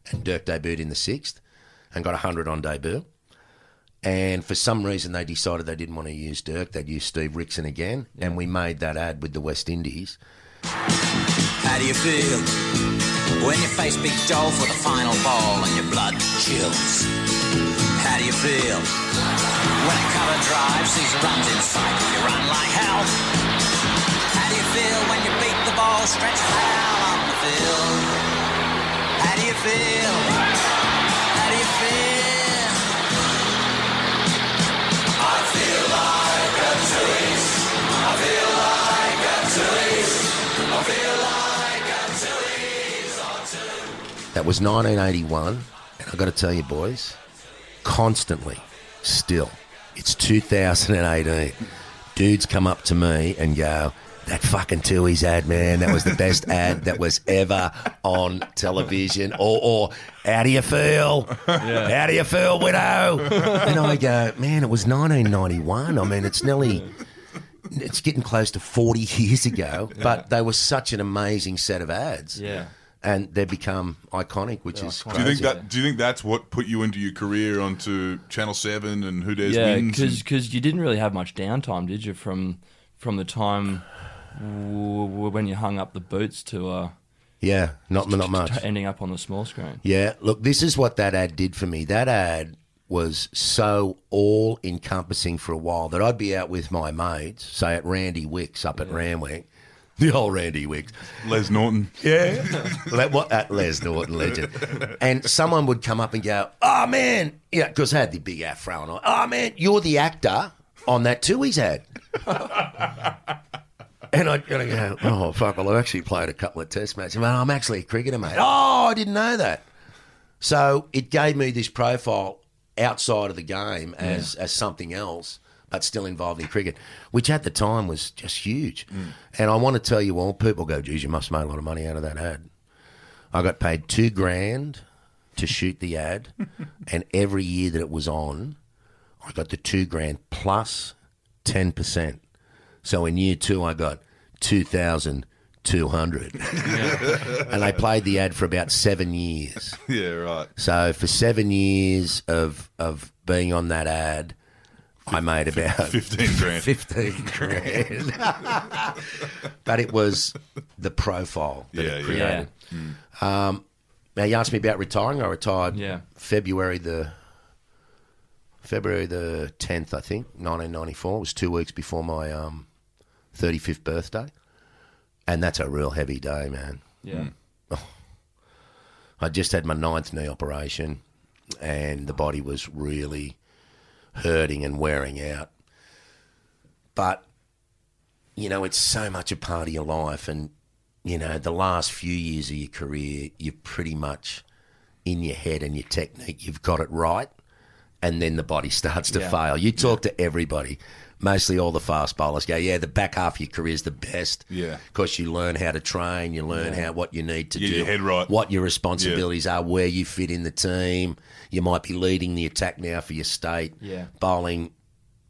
and Dirk debuted in the sixth and got one hundred on debut. And for some reason they decided they didn't want to use Dirk. They'd use Steve Rickson again. Yep. And we made that ad with the West Indies. How do you feel when you face Big Joe for the final ball and your blood chills? How do you feel when a cover drive sees runs in sight? You run like hell. How do you feel when you beat the ball stretched foul on the field? How do you feel? How do you feel? I feel like a Tooheys. I feel like a Tooheys. I feel like a Tooheys. Oh, that was nineteen eighty-one, and I've got to tell you, boys. Constantly, still, it's two thousand eighteen. Dudes come up to me and go, that fucking Tooheys ad, man, that was the best ad that was ever on television. Or, or how do you feel? Yeah. How do you feel, widow? And I go, man, it was nineteen ninety-one. I mean, it's nearly, it's getting close to forty years ago, yeah. but they were such an amazing set of ads. Yeah. And they become iconic, which They're is iconic. Crazy. Do you think that? Do you think that's what put you into your career onto Channel Seven and Who Dares yeah, Wins? Yeah, because you didn't really have much downtime, did you? From from the time w- w- when you hung up the boots to uh, yeah, not not much. Ending up on the small screen. Yeah, look, this is what that ad did for me. That ad was so all encompassing for a while that I'd be out with my mates, say at Randy Wicks up yeah. at Randwick. The old Randy Wicks. Les Norton. Yeah. What that Les Norton legend. And someone would come up and go, oh, man. Yeah, because I had the big afro and all. Oh, man, you're the actor on that Tooheys ad. And I, and I go, oh, fuck, well, I've actually played a couple of test matches. Man, I'm actually a cricketer, mate. Oh, I didn't know that. So it gave me this profile outside of the game as, yeah. as something else, but still involved in cricket, which at the time was just huge. Mm. And I want to tell you all, people go, geez, you must make a lot of money out of that ad. I got paid two grand to shoot the ad, and every year that it was on, I got the two grand plus ten percent. So in year two, I got two thousand two hundred. Yeah. And I played the ad for about seven years. Yeah, right. So for seven years of of being on that ad, I made about fifteen grand. fifteen grand. But it was the profile that yeah, it created. Yeah. Mm. Um, now, you asked me about retiring. I retired yeah. February the... February the tenth, I think, nineteen ninety-four. It was two weeks before my um, thirty-fifth birthday. And that's a real heavy day, man. Yeah. Oh. I just had my ninth knee operation and the body was really hurting and wearing out. But, you know, it's so much a part of your life. And, you know, the last few years of your career, you're pretty much in your head and your technique. You've got it right. And then the body starts to yeah. fail. You talk yeah. to everybody, mostly all the fast bowlers go, yeah, the back half of your career is the best. Yeah. Because you learn how to train, you learn yeah. how what you need to Get do, your head right. what your responsibilities yeah. are, where you fit in the team. You might be leading the attack now for your state, yeah. bowling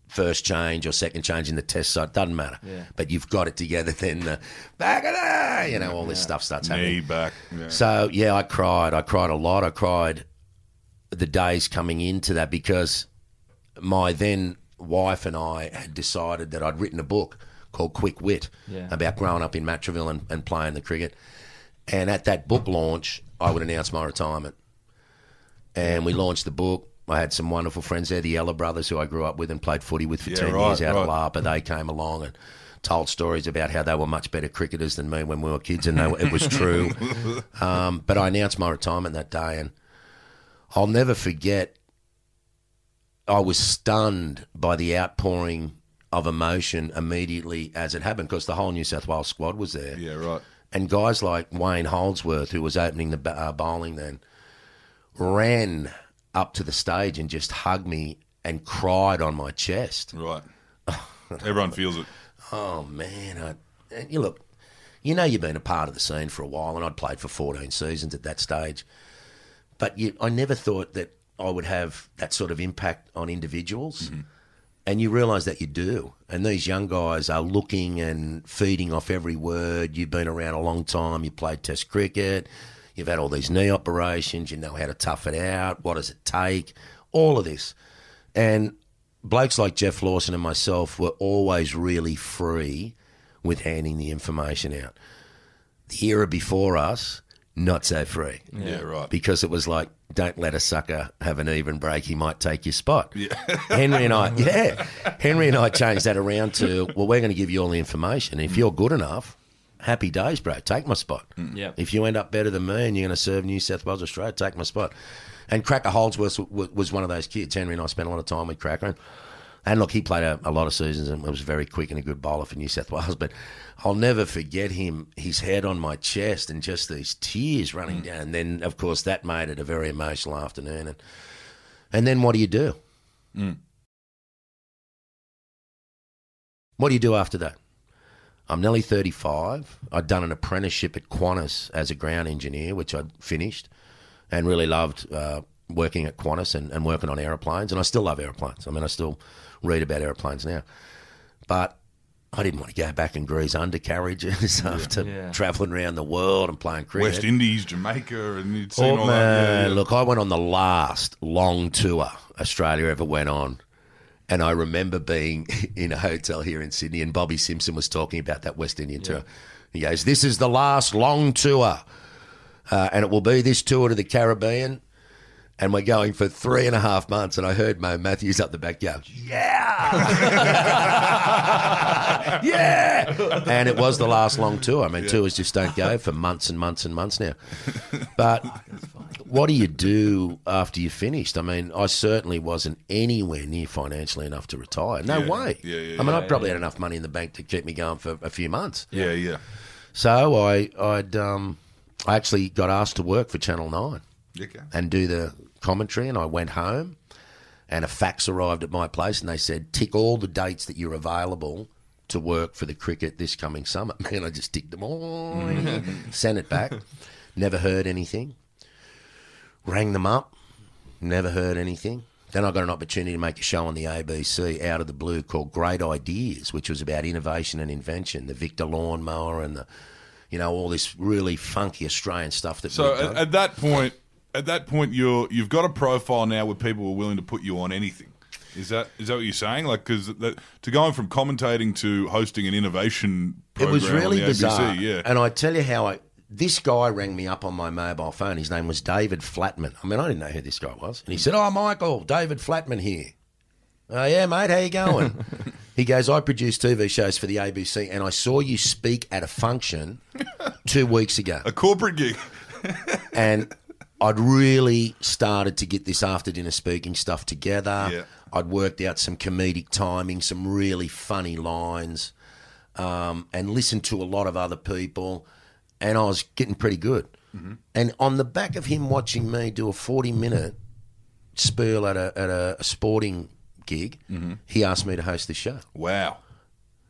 first change or second change in the test side, doesn't matter. Yeah. But you've got it together, then the back of the, you know, all this yeah. stuff starts happening. Knee, back. Yeah. So, yeah, I cried. I cried a lot. I cried the days coming into that because my then wife and I had decided that I'd written a book called Quick Wit yeah. about growing up in Matraville and, and playing the cricket. And at that book launch, I would announce my retirement. And we launched the book. I had some wonderful friends there, the Eller brothers, who I grew up with and played footy with for yeah, ten right, years out right. of Larpa. They came along and told stories about how they were much better cricketers than me when we were kids, and they were, it was true. Um, but I announced my retirement that day, and I'll never forget, I was stunned by the outpouring of emotion immediately as it happened because the whole New South Wales squad was there. Yeah, right. And guys like Wayne Holdsworth, who was opening the uh, bowling then, ran up to the stage and just hugged me and cried on my chest. Right. Everyone feels it. Oh, man. I, and you look, you know you've been a part of the scene for a while, and I'd played for fourteen seasons at that stage. But you, I never thought that I would have that sort of impact on individuals. Mm-hmm. And you realise that you do. And these young guys are looking and feeding off every word. You've been around a long time. You played test cricket. You've had all these knee operations. You know how to tough it out. What does it take? All of this. And blokes like Jeff Lawson and myself were always really free with handing the information out. The era before us, not so free. Yeah, right. Because it was like, don't let a sucker have an even break. He might take your spot. Yeah. Henry and I, yeah. Henry and I changed that around to, well, we're going to give you all the information. If you're good enough, happy days, bro. Take my spot. Yeah. If you end up better than me and you're going to serve New South Wales, Australia, take my spot. And Cracker Holdsworth was one of those kids. Henry and I spent a lot of time with Cracker. And look, he played a, a lot of seasons and was very quick and a good bowler for New South Wales. But I'll never forget him, his head on my chest and just these tears running mm. down. And then, of course, that made it a very emotional afternoon. And, and then what do you do? Mm. What do you do after that? I'm nearly thirty-five. I'd done an apprenticeship at Qantas as a ground engineer, which I'd finished and really loved uh, working at Qantas and, and working on aeroplanes. And I still love aeroplanes. I mean, I still read about aeroplanes now. But I didn't want to go back and grease undercarriages yeah, after yeah. travelling around the world and playing cricket. West Indies, Jamaica, and you'd seen oh, all man, that. Yeah. Look, I went on the last long tour Australia ever went on. And I remember being in a hotel here in Sydney, and Bobby Simpson was talking about that West Indian yeah. tour. He goes, this is the last long tour. Uh, and it will be this tour to the Caribbean. And we're going for three and a half months. And I heard Mo Matthews up the back go, yeah! Yeah! And it was the last long tour. I mean, yeah. tours just don't go for months and months and months now. But what do you do after you finished? I mean, I certainly wasn't anywhere near financially enough to retire. No yeah, way. Yeah, yeah, I mean, yeah, I probably yeah. had enough money in the bank to keep me going for a few months. Yeah, yeah. So I, I'd, um, I actually got asked to work for Channel nine okay. and do the commentary, and I went home, and a fax arrived at my place, and they said, tick all the dates that you're available to work for the cricket this coming summer. Man, I just ticked them all, sent it back, never heard anything. Rang them up, never heard anything. Then I got an opportunity to make a show on the A B C out of the blue called Great Ideas, which was about innovation and invention, the Victor lawnmower and the, you know, all this really funky Australian stuff that. So at, at that point, at that point, you're you've got a profile now where people are willing to put you on anything. Is that is that what you're saying? Like, because to going from commentating to hosting an innovation program, it was really on the bizarre. A B C, yeah. And I tell you how I. This guy rang me up on my mobile phone. His name was David Flatman. I mean, I didn't know who this guy was. And he said, oh, Michael, David Flatman here. Oh, yeah, mate, how you going? He goes, I produce T V shows for the A B C, and I saw you speak at a function two weeks ago. A corporate gig. And I'd really started to get this after-dinner speaking stuff together. Yeah. I'd worked out some comedic timing, some really funny lines, um, and listened to a lot of other people. And I was getting pretty good. Mm-hmm. And on the back of him watching me do a forty-minute spiel at a at a, a sporting gig, mm-hmm. he asked me to host the show. Wow.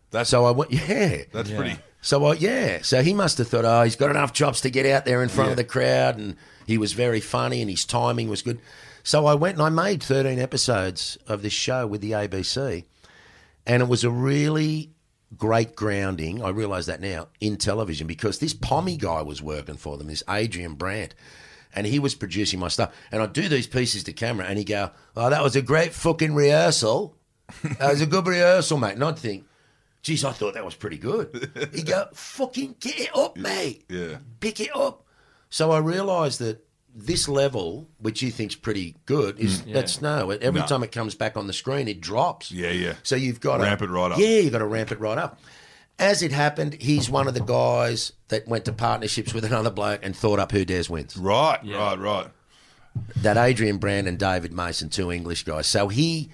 That's, so I went, yeah. That's yeah. pretty. So, I, yeah. So he must have thought, oh, he's got enough chops to get out there in front yeah. of the crowd, and he was very funny and his timing was good. So I went and I made thirteen episodes of this show with the A B C, and it was a really... great grounding, I realise that now, in television, because this Pommy guy was working for them, this Adrian Brandt, and he was producing my stuff. And I'd do these pieces to camera, and he'd go, oh, that was a great fucking rehearsal. That was a good rehearsal, mate. And I'd think, geez, I thought that was pretty good. He'd go, fucking get it up, mate. Yeah. Pick it up. So I realised that this level, which you think's pretty good, is yeah. that's no. Every no. time it comes back on the screen, it drops. Yeah, yeah. So you've got to... ramp it right up. Yeah, you've got to ramp it right up. As it happened, he's one of the guys that went to partnerships with another bloke and thought up Who Dares Wins. Right, yeah. right, right. That Adrian Brand and David Mason, two English guys. So he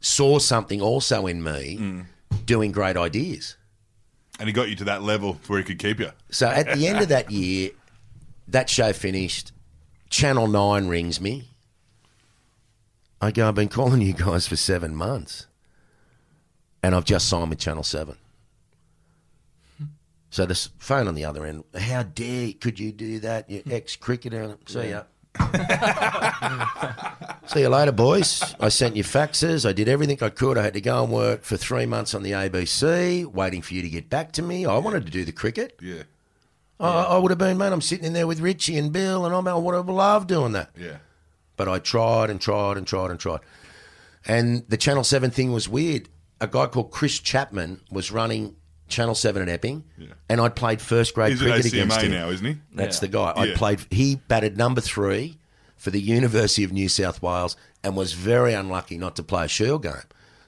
saw something also in me mm. doing great ideas. And he got you to that level where he could keep you. So at the end of that year, that show finished... Channel nine rings me. I go, I've been calling you guys for seven months and I've just signed with Channel seven. So the phone on the other end, how dare could you do that? You ex-cricketer. See ya. See you later, boys. I sent you faxes. I did everything I could. I had to go and work for three months on the A B C, waiting for you to get back to me. I yeah. wanted to do the cricket. Yeah. Yeah. I, I would have been, man, I'm sitting in there with Richie and Bill and I'm, I would have loved doing that. Yeah. But I tried and tried and tried and tried. And the Channel seven thing was weird. A guy called Chris Chapman was running Channel seven at Epping yeah. and I'd played first grade He's cricket against him. Now, isn't he? That's yeah. the guy. I yeah. played. He batted number three for the University of New South Wales and was very unlucky not to play a Shield game.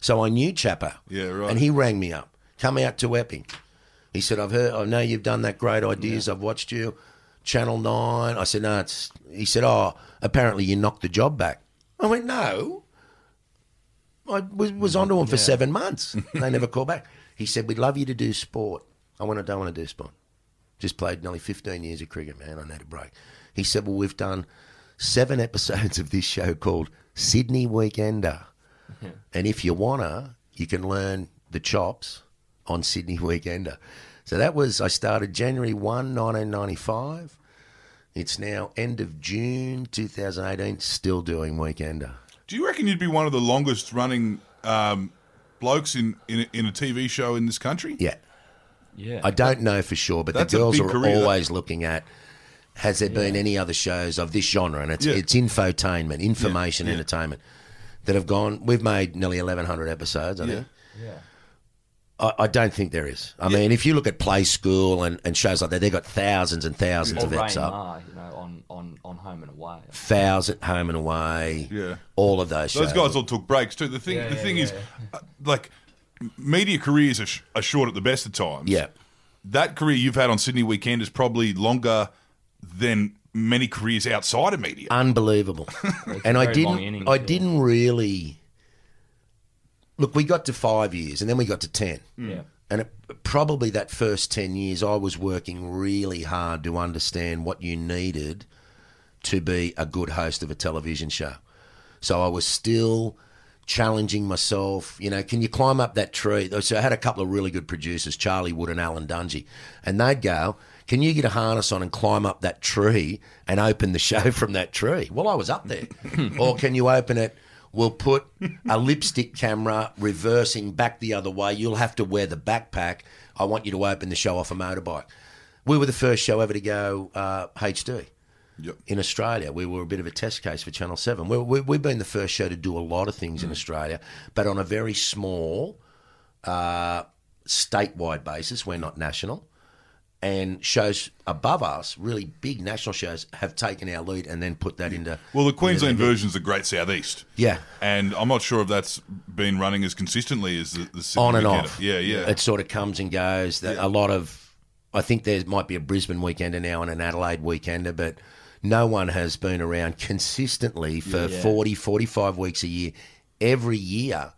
So I knew Chapper. Yeah, right. And he rang me up, come out to Epping. He said, I've heard, I know you've done that great ideas. Yeah. I've watched you. Channel nine. I said, no, it's. He said, oh, apparently you knocked the job back. I went, no. I was, was onto him yeah. for seven months. They never called back. He said, we'd love you to do sport. I went, I don't want to do sport. Just played nearly fifteen years of cricket, man. I need a break. He said, well, we've done seven episodes of this show called Sydney Weekender. Yeah. And if you want to, you can learn the chops on Sydney Weekender. So that was, I started January first, nineteen ninety-five. It's now end of June two thousand eighteen, still doing Weekender. Do you reckon you'd be one of the longest running um, blokes in, in, in a T V show in this country? Yeah. Yeah. I don't know for sure, but that's the girls are career, always that. Looking at, has there yeah. been any other shows of this genre? And it's, yeah. it's infotainment, information, yeah. Yeah. entertainment, that have gone, we've made nearly eleven hundred episodes, I yeah. think. Yeah. I don't think there is. I yeah. mean, if you look at Play School and, and shows like that, they've got thousands and thousands or of eps up. Or you know, on, on, on Home and Away. Thousand, Home and Away, yeah. all of those, those shows. Those guys all took breaks too. The thing yeah, the yeah, thing yeah. is, uh, like, media careers are, sh are short at the best of times. Yeah. That career you've had on Sydney Weekend is probably longer than many careers outside of media. Unbelievable. And I didn't innings, I yeah. didn't really look, we got to five years and then we got to ten. Yeah. And it, probably that first ten years I was working really hard to understand what you needed to be a good host of a television show. So I was still challenging myself, you know, can you climb up that tree? So I had a couple of really good producers, Charlie Wood and Alan Dungy, and they'd go, can you get a harness on and climb up that tree and open the show from that tree? Well, I was up there. Or can you open it? We'll put a lipstick camera reversing back the other way. You'll have to wear the backpack. I want you to open the show off a motorbike. We were the first show ever to go uh, H D. Yep. In Australia, we were a bit of a test case for Channel seven. We, we, we've been the first show to do a lot of things mm. in Australia, but on a very small uh, statewide basis. We're not national. And shows above us, really big national shows, have taken our lead and then put that into... Well, the Queensland version is the Great Southeast. Yeah. And I'm not sure if that's been running as consistently as the... the Sydney on and weekend. Off. Yeah, yeah. It sort of comes and goes. Yeah. A lot of... I think there might be a Brisbane weekender now and an Adelaide weekender, but... No one has been around consistently for yeah. forty, forty-five weeks a year, every year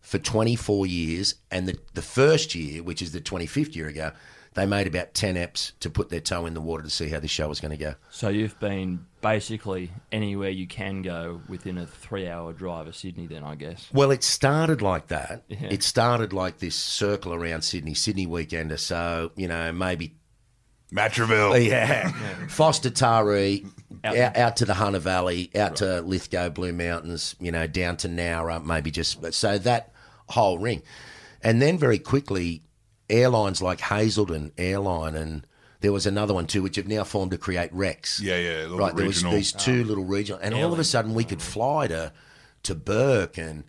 for twenty-four years. And the, the first year, which is the twenty-fifth year ago, they made about ten eps to put their toe in the water to see how the show was going to go. So you've been basically anywhere you can go within a three-hour drive of Sydney then, I guess. Well, it started like that. Yeah. It started like this circle around Sydney, Sydney Weekender. So, you know, maybe... Matraville. Yeah. yeah. Foster Taree, out, out, out to the Hunter Valley, out right. to Lithgow, Blue Mountains, you know, down to Nowra, maybe just... So that whole ring. And then very quickly, airlines like Hazelden Airline, and there was another one too, which have now formed to create Rex. Yeah, yeah. Right, there regional. was these two oh. little regional... And Airline. all of a sudden we could fly to, to Bourke and...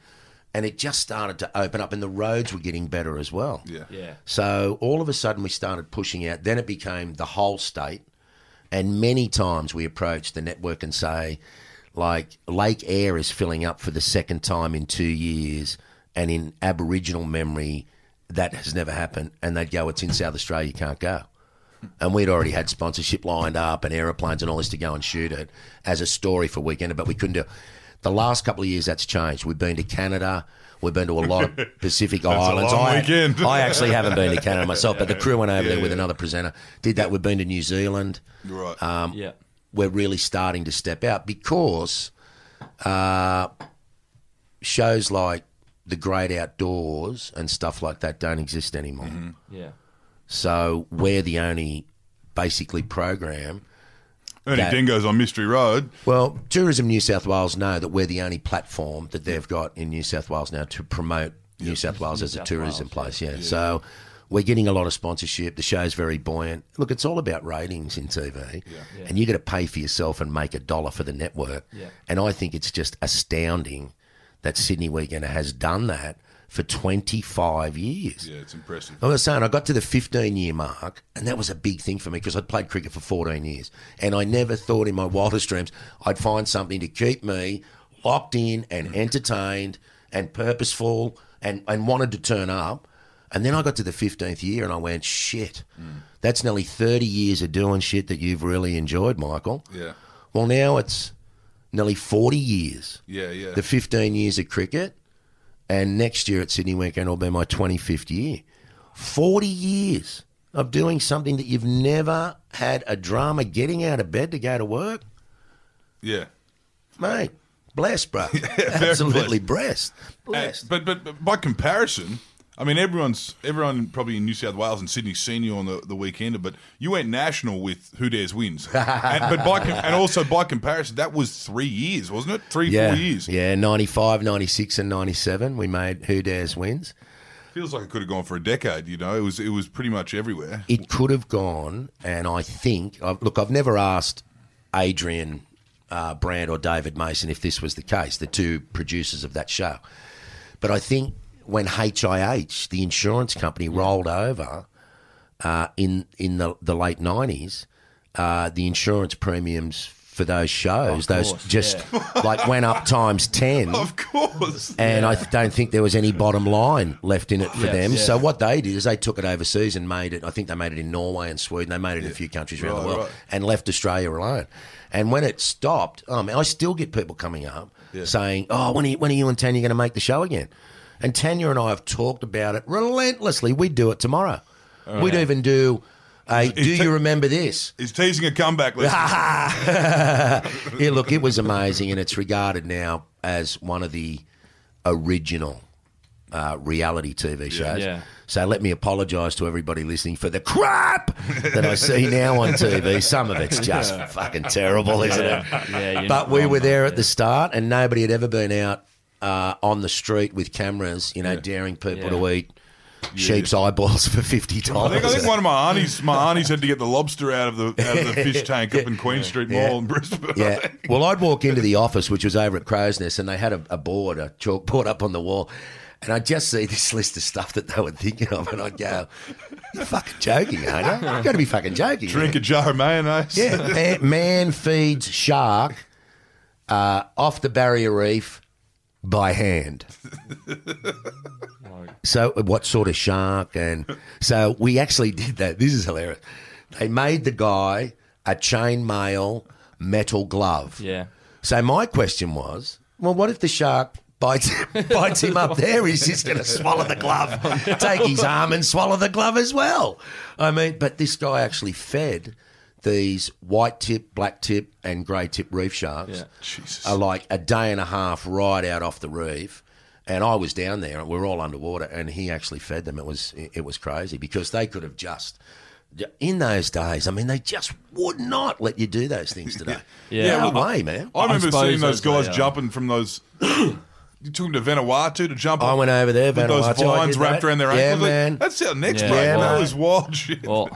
And it just started to open up, and the roads were getting better as well. Yeah. yeah. So all of a sudden we started pushing out. Then it became the whole state, and many times we approached the network and say, like, Lake Eyre is filling up for the second time in two years, and in Aboriginal memory, that has never happened. And they'd go, it's in South Australia, you can't go. And we'd already had sponsorship lined up and aeroplanes and all this to go and shoot it as a story for Weekender, but we couldn't do it. The last couple of years, that's changed. We've been to Canada. We've been to a lot of Pacific Islands. A long I, weekend. I actually haven't been to Canada myself, yeah, but the crew went over yeah, there with yeah. another presenter. Did that. We've been to New Zealand. Right. Um, yeah. We're really starting to step out because uh, shows like The Great Outdoors and stuff like that don't exist anymore. Mm-hmm. Yeah. So we're the only basically program... Ernie that, Dingo's on Mystery Road. Well, Tourism New South Wales know that we're the only platform that they've got in New South Wales now to promote yep. New South Wales New as South a tourism Wales, place, yeah. yeah. So we're getting a lot of sponsorship. The show's very buoyant. Look, it's all about ratings in T V, yeah. Yeah. and you got to pay for yourself and make a dollar for the network. Yeah. And I think it's just astounding that Sydney Weekender has done that for twenty-five years. Yeah, it's impressive. I was saying, I got to the fifteen-year mark, and that was a big thing for me because I'd played cricket for fourteen years, and I never thought in my wildest dreams I'd find something to keep me locked in and entertained and purposeful and, and wanted to turn up. And then I got to the fifteenth year, and I went, shit, mm. that's nearly thirty years of doing shit that you've really enjoyed, Michael. Yeah. Well, now it's nearly forty years. Yeah, yeah. The fifteen years of cricket. And next year at Sydney Weekend will be my twenty-fifth year. forty years of doing something that you've never had a drama getting out of bed to go to work. Yeah. Mate, blessed, bro. Yeah, absolutely blessed. Blessed. blessed. Uh, but, but but by comparison, I mean, everyone's everyone probably in New South Wales and Sydney senior on the, the Weekender, but you went national with Who Dares Wins. and, but by and also by comparison, that was three years, wasn't it? Three, yeah. four years. Yeah, ninety-five, ninety-six and ninety-seven we made Who Dares Wins. Feels like it could have gone for a decade, you know. It was it was pretty much everywhere. It could have gone, and I think, I've, look, I've never asked Adrian uh, Brandt or David Mason if this was the case, the two producers of that show. But I think... when H I H, the insurance company, rolled over uh, in in the, the late nineties, uh, the insurance premiums for those shows. Those just yeah. like went up times ten. Of course. And yeah. I don't think there was any bottom line left in it for yes, them. Yeah. So what they did is they took it overseas and made it, I think they made it in Norway and Sweden. They made it yeah. in a few countries around right, the world right. and left Australia alone. And when it stopped, I mean, I still get people coming up yeah. saying, oh, when are, you, when are you and Tanya going to make the show again? And Tanya and I have talked about it relentlessly. We'd do it tomorrow. Right. We'd even do... Hey, do you remember this? He's teasing a comeback. Yeah, look, it was amazing, and it's regarded now as one of the original uh, reality T V shows. Yeah, yeah. So let me apologise to everybody listening for the crap that I see now on T V. Some of it's just yeah. fucking terrible, isn't yeah. it? Yeah, but we wrong, were there man, at yeah. the start, and nobody had ever been out uh, on the street with cameras, you know, yeah. daring people yeah. to eat. Sheep's yeah. eyeballs for fifty dollars. I think, I think one of my aunties, my aunties had to get the lobster out of the out of the fish tank up in Queen Street Mall yeah. in Brisbane. Yeah. Well, I'd walk into the office, which was over at Crow's Nest, and they had a, a board, a chalkboard up on the wall, and I'd just see this list of stuff that they were thinking of, and I'd go, "You're fucking joking, aren't you? You've got to be fucking joking." Drink man. a jar of mayonnaise. Yeah. Man feeds shark uh, off the barrier reef by hand. So what sort of shark? And so we actually did that. This is hilarious. They made the guy a chainmail metal glove. Yeah. So my question was, well, what if the shark bites, bites him up there? He's just going to swallow the glove, take his arm and swallow the glove as well. I mean, but this guy actually fed these white tip, black tip and grey tip reef sharks yeah. Jesus. Are like a day and a half right out off the reef. And I was down there, and we were all underwater, and he actually fed them. It was it was crazy because they could have just, in those days, I mean, they just would not let you do those things today. yeah, yeah no well, way, man. I, I remember seeing those guys jumping from those. You took them to Vanuatu to jump on. I went over there, Vanuatu. With those vines wrapped around their ankles. Yeah, man. That's our next break. Yeah, that was wild shit. Well,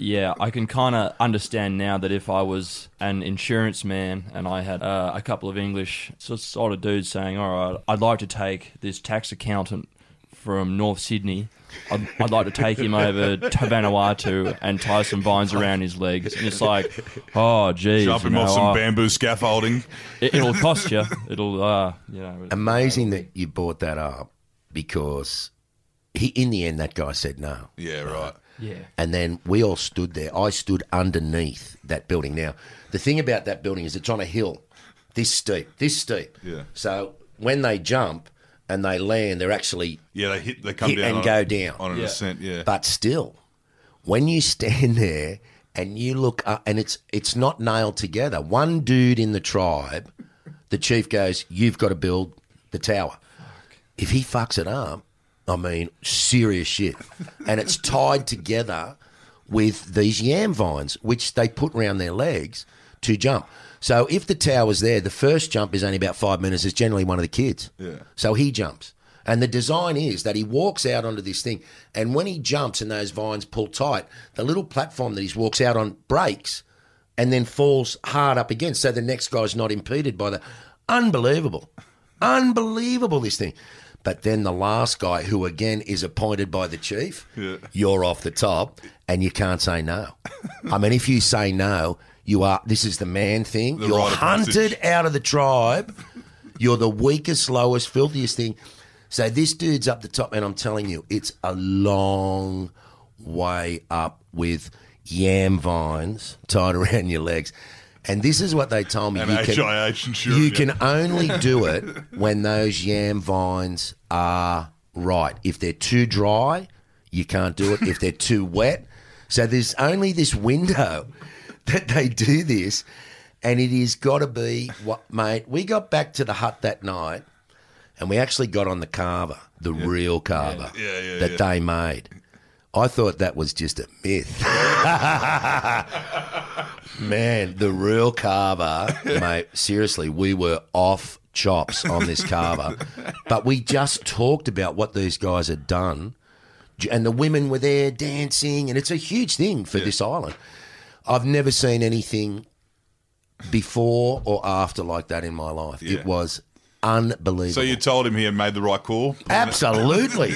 yeah, I can kind of understand now that if I was an insurance man and I had uh, a couple of English sort of dudes saying, all right, I'd like to take this tax accountant from North Sydney, I'd, I'd like to take him over to Vanuatu and tie some vines around his legs. And it's like, oh, geez. Jump him you know, off some I, bamboo scaffolding. It, it'll cost you. It'll, uh, you know. Amazing that you brought that up because he, in the end, that guy said no. Yeah, right. Yeah. And then we all stood there. I stood underneath that building. Now, the thing about that building is it's on a hill, this steep, this steep. Yeah. So when they jump and they land, they're actually yeah they hit they come hit down and go a, down on an yeah. ascent. Yeah. But still, when you stand there and you look up, and it's it's not nailed together. One dude in the tribe, the chief goes, "You've got to build the tower." Fuck. If he fucks it up. I mean, serious shit. And it's tied together with these yam vines, which they put round their legs to jump. So if the tower's there, the first jump is only about five minutes. It's generally one of the kids. Yeah. So he jumps. And the design is that he walks out onto this thing, and when he jumps and those vines pull tight, the little platform that he walks out on breaks and then falls hard up again. So the next guy's not impeded by the... Unbelievable. Unbelievable, this thing. But then the last guy, who again is appointed by the chief, yeah. you're off the top and you can't say no. I mean, if you say no, you are, this is the man thing. The you're hunted out of the tribe. You're the weakest, lowest, filthiest thing. So this dude's up the top, and I'm telling you, it's a long way up with yam vines tied around your legs. And this is what they told me. And you can, insurance, you can yeah. only do it when those yam vines are right. If they're too dry, you can't do it. If they're too wet. So there's only this window that they do this. And it has got to be, what, mate, we got back to the hut that night and we actually got on the carver, the yeah. real carver yeah. Yeah, yeah, that yeah. they made. I thought that was just a myth. Man, the real carver, mate, seriously, we were off chops on this carver. But we just talked about what these guys had done, and the women were there dancing, and it's a huge thing for yeah. this island. I've never seen anything before or after like that in my life. Yeah. It was Unbelievable. So you told him he had made the right call? Absolutely.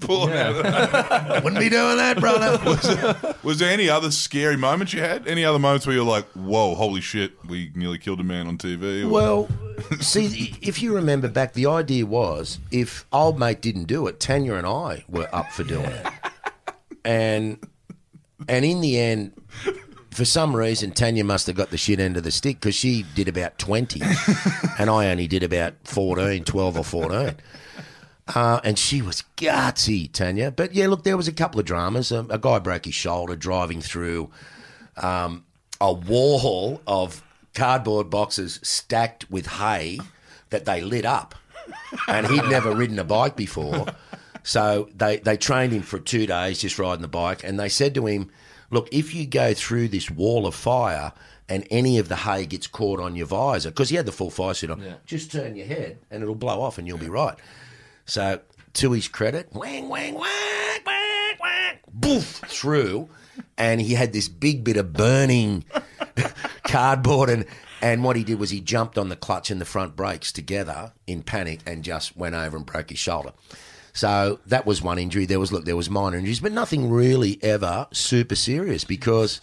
Pulling yeah. out of that. Wouldn't be doing that, brother. Was there, was there any other scary moments you had? Any other moments where you were like, whoa, holy shit, we nearly killed a man on T V? Or... Well, see, if you remember back, the idea was if old mate didn't do it, Tanya and I were up for doing yeah. it. And, and in the end... For some reason, Tanya must have got the shit end of the stick because she did about twenty and I only did about fourteen, twelve or fourteen. Uh, and she was gutsy, Tanya. But, yeah, look, there was a couple of dramas. Um, a guy broke his shoulder driving through um, a wall of cardboard boxes stacked with hay that they lit up. And he'd never ridden a bike before. So they, they trained him for two days just riding the bike, and they said to him, look, if you go through this wall of fire and any of the hay gets caught on your visor, because he had the full fire suit on, yeah. just turn your head and it'll blow off and you'll yeah. be right. So to his credit, wang, wang, wang, wang, wang, boof, through, and he had this big bit of burning cardboard, and, and what he did was he jumped on the clutch and the front brakes together in panic and just went over and broke his shoulder. So that was one injury. There was, look, there was minor injuries, but nothing really ever super serious because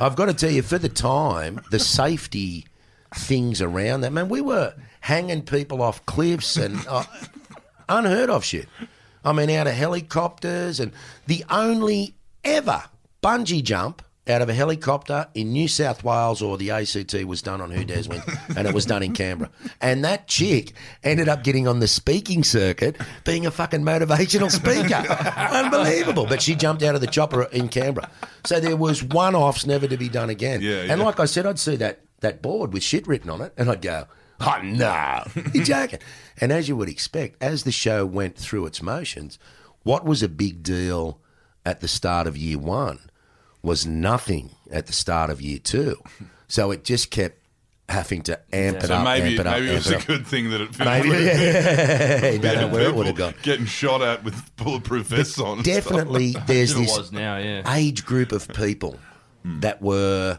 I've got to tell you, for the time, the safety things around that, man, we were hanging people off cliffs and uh, unheard of shit. I mean, out of helicopters, and the only ever bungee jump out of a helicopter in New South Wales or the A C T was done on Who Dares When, and it was done in Canberra. And that chick ended up getting on the speaking circuit, being a fucking motivational speaker. Unbelievable. But she jumped out of the chopper in Canberra. So there was one-offs never to be done again. Yeah, yeah. And like I said, I'd see that, that board with shit written on it, and I'd go, oh, no, you're joking. And as you would expect, as the show went through its motions, what was a big deal at the start of year one was nothing at the start of year two. So it just kept having to amp yeah. it so up, maybe, amp it up, maybe amp it was it a up. Good thing that it finished. Maybe, yeah. It was yeah. where it would have gone. Getting shot at with bulletproof vests but on. Definitely stuff. There's this now, yeah. age group of people mm. that were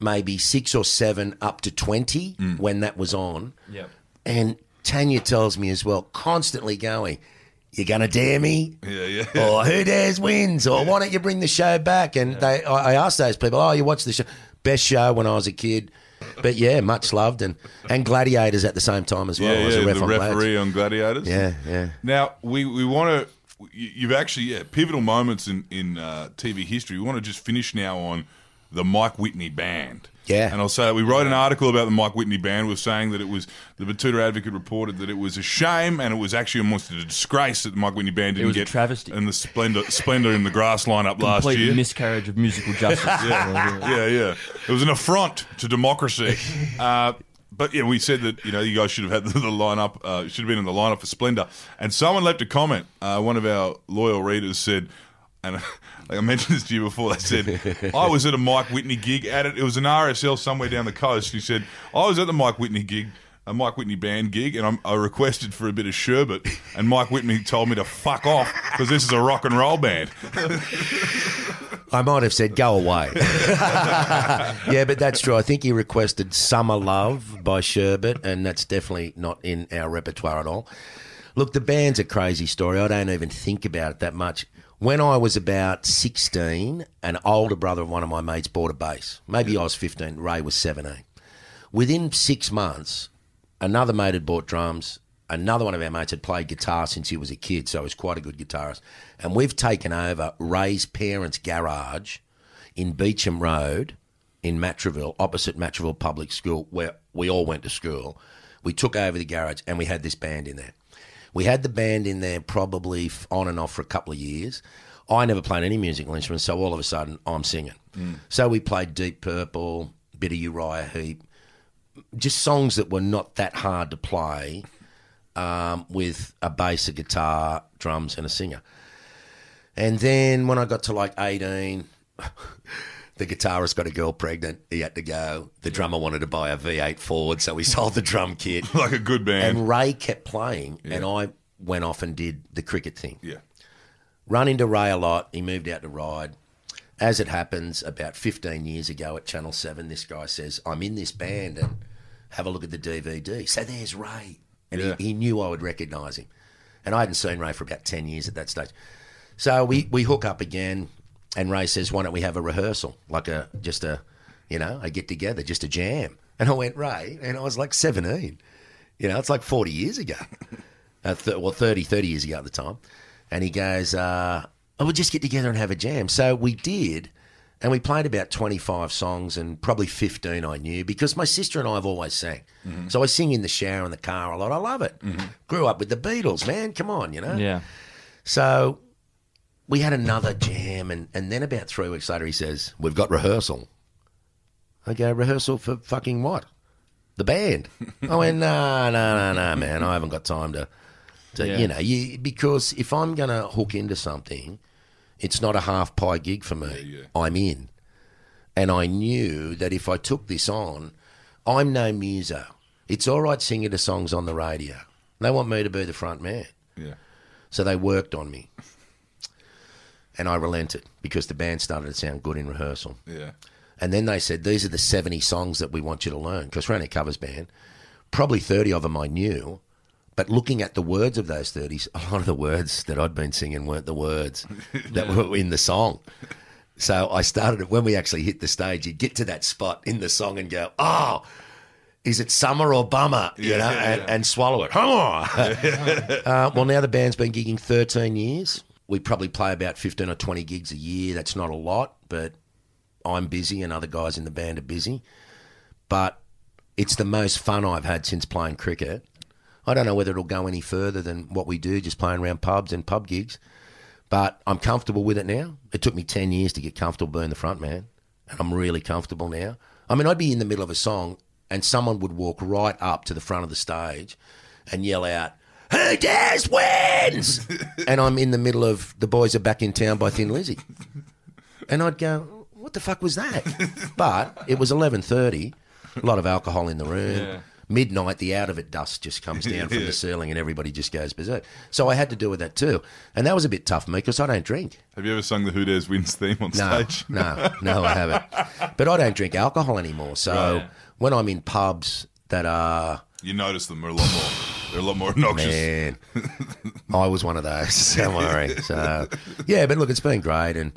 maybe six or seven up to twenty mm. when that was on. Yep. And Tanya tells me as well, constantly going, you're going to dare me? Yeah, yeah, yeah. Or who dares wins? Or yeah. why don't you bring the show back? And yeah. they, I, I asked those people, oh, you watch the show. Best show when I was a kid. But, yeah, much loved. And, and Gladiators at the same time as well. Yeah, I was yeah, a ref the on referee Gladiators. on Gladiators. Yeah, yeah. Now, we, we want to – you've actually yeah, – pivotal moments in, in uh, T V history. We want to just finish now on the Mike Whitney band. Yeah. And I'll say that we wrote an article about the Mike Whitney band. We were saying that it was, the Batuta Advocate reported that it was a shame and it was actually almost a disgrace that the Mike Whitney band didn't get. It was a travesty. And the Splendor, Splendor in the Grass lineup last year. Complete miscarriage of musical justice. yeah. yeah, yeah. It was an affront to democracy. Uh, but, yeah, we said that, you know, you guys should have had the, the lineup, uh, should have been in the lineup for Splendor. And someone left a comment. Uh, one of our loyal readers said, and like I mentioned this to you before, they said, I was at a Mike Whitney gig at it. It was an R S L somewhere down the coast. He said, I was at the Mike Whitney gig, a Mike Whitney band gig, and I'm, I requested for a bit of sherbet, and Mike Whitney told me to fuck off because this is a rock and roll band. I might have said, go away. Yeah, but that's true. I think he requested Summer Love by Sherbet, and that's definitely not in our repertoire at all. Look, the band's a crazy story. I don't even think about it that much. When I was about sixteen, an older brother of one of my mates bought a bass. Maybe I was fifteen, Ray was seventeen. Within six months, another mate had bought drums. Another one of our mates had played guitar since he was a kid, so he was quite a good guitarist. And we've taken over Ray's parents' garage in Beecham Road in Matraville, opposite Matraville Public School, where we all went to school. We took over the garage and we had this band in there. We had the band in there probably on and off for a couple of years. I never played any musical instruments, so all of a sudden I'm singing. Mm. So we played Deep Purple, a bit of Uriah Heep, just songs that were not that hard to play um, with a bass, a guitar, drums and a singer. And then when I got to like eighteen... The guitarist got a girl pregnant. He had to go. The drummer wanted to buy a V eight Ford, so we sold the drum kit. Like a good band. And Ray kept playing, yeah. and I went off and did the cricket thing. Yeah. Run into Ray a lot. He moved out to Ryde. As it happens, about fifteen years ago at Channel seven, this guy says, I'm in this band and have a look at the D V D. So there's Ray and yeah. he, he knew I would recognise him. And I hadn't seen Ray for about ten years at that stage. So we, we hook up again, and Ray says, why don't we have a rehearsal, like a just a, you know, a get-together, just a jam. And I went, Ray, and I was like seventeen. You know, it's like forty years ago. uh, th- well, thirty, thirty years ago at the time. And he goes, uh, oh, we'll just get together and have a jam. So we did, and we played about twenty-five songs, and probably fifteen I knew, because my sister and I have always sang. Mm-hmm. So I sing in the shower and the car a lot. I love it. Mm-hmm. Grew up with the Beatles, man. Come on, you know? Yeah. So we had another jam, and, and then about three weeks later he says, we've got rehearsal. I go, rehearsal for fucking what? The band. I went, no, no, no, no, man. I haven't got time to, to yeah. you know, you, because if I'm going to hook into something, it's not a half pie gig for me. Yeah, yeah. I'm in. And I knew that if I took this on, I'm no muso. It's all right singing the songs on the radio. They want me to be the front man. Yeah. So they worked on me. And I relented because the band started to sound good in rehearsal. Yeah. And then they said, these are the seventy songs that we want you to learn, because we're in a covers band. Probably thirty of them I knew, but looking at the words of those thirties, a lot of the words that I'd been singing weren't the words that yeah. were in the song. So I started, when we actually hit the stage, you'd get to that spot in the song and go, oh, is it summer or bummer, you yeah, know, yeah, and, yeah. and swallow it. Come on. Yeah. uh, well, now the band's been gigging thirteen years. We probably play about fifteen or twenty gigs a year. That's not a lot, but I'm busy and other guys in the band are busy. But it's the most fun I've had since playing cricket. I don't know whether it'll go any further than what we do, just playing around pubs and pub gigs. But I'm comfortable with it now. It took me ten years to get comfortable being the front man, and I'm really comfortable now. I mean, I'd be in the middle of a song and someone would walk right up to the front of the stage and yell out, who dares wins? And I'm in the middle of The Boys Are Back in Town by Thin Lizzy. And I'd go, what the fuck was that? But it was eleven thirty, a lot of alcohol in the room. Yeah. Midnight, the out of it dust just comes down from yeah. the ceiling and everybody just goes berserk. So I had to deal with that too. And that was a bit tough for me because I don't drink. Have you ever sung the Who Dares Wins theme on no, stage? No, no, I haven't. But I don't drink alcohol anymore. So right. when I'm in pubs that are... You notice them are a lot more... They're a lot more obnoxious. Man, I was one of those. Don't worry. So, yeah, but look, it's been great and...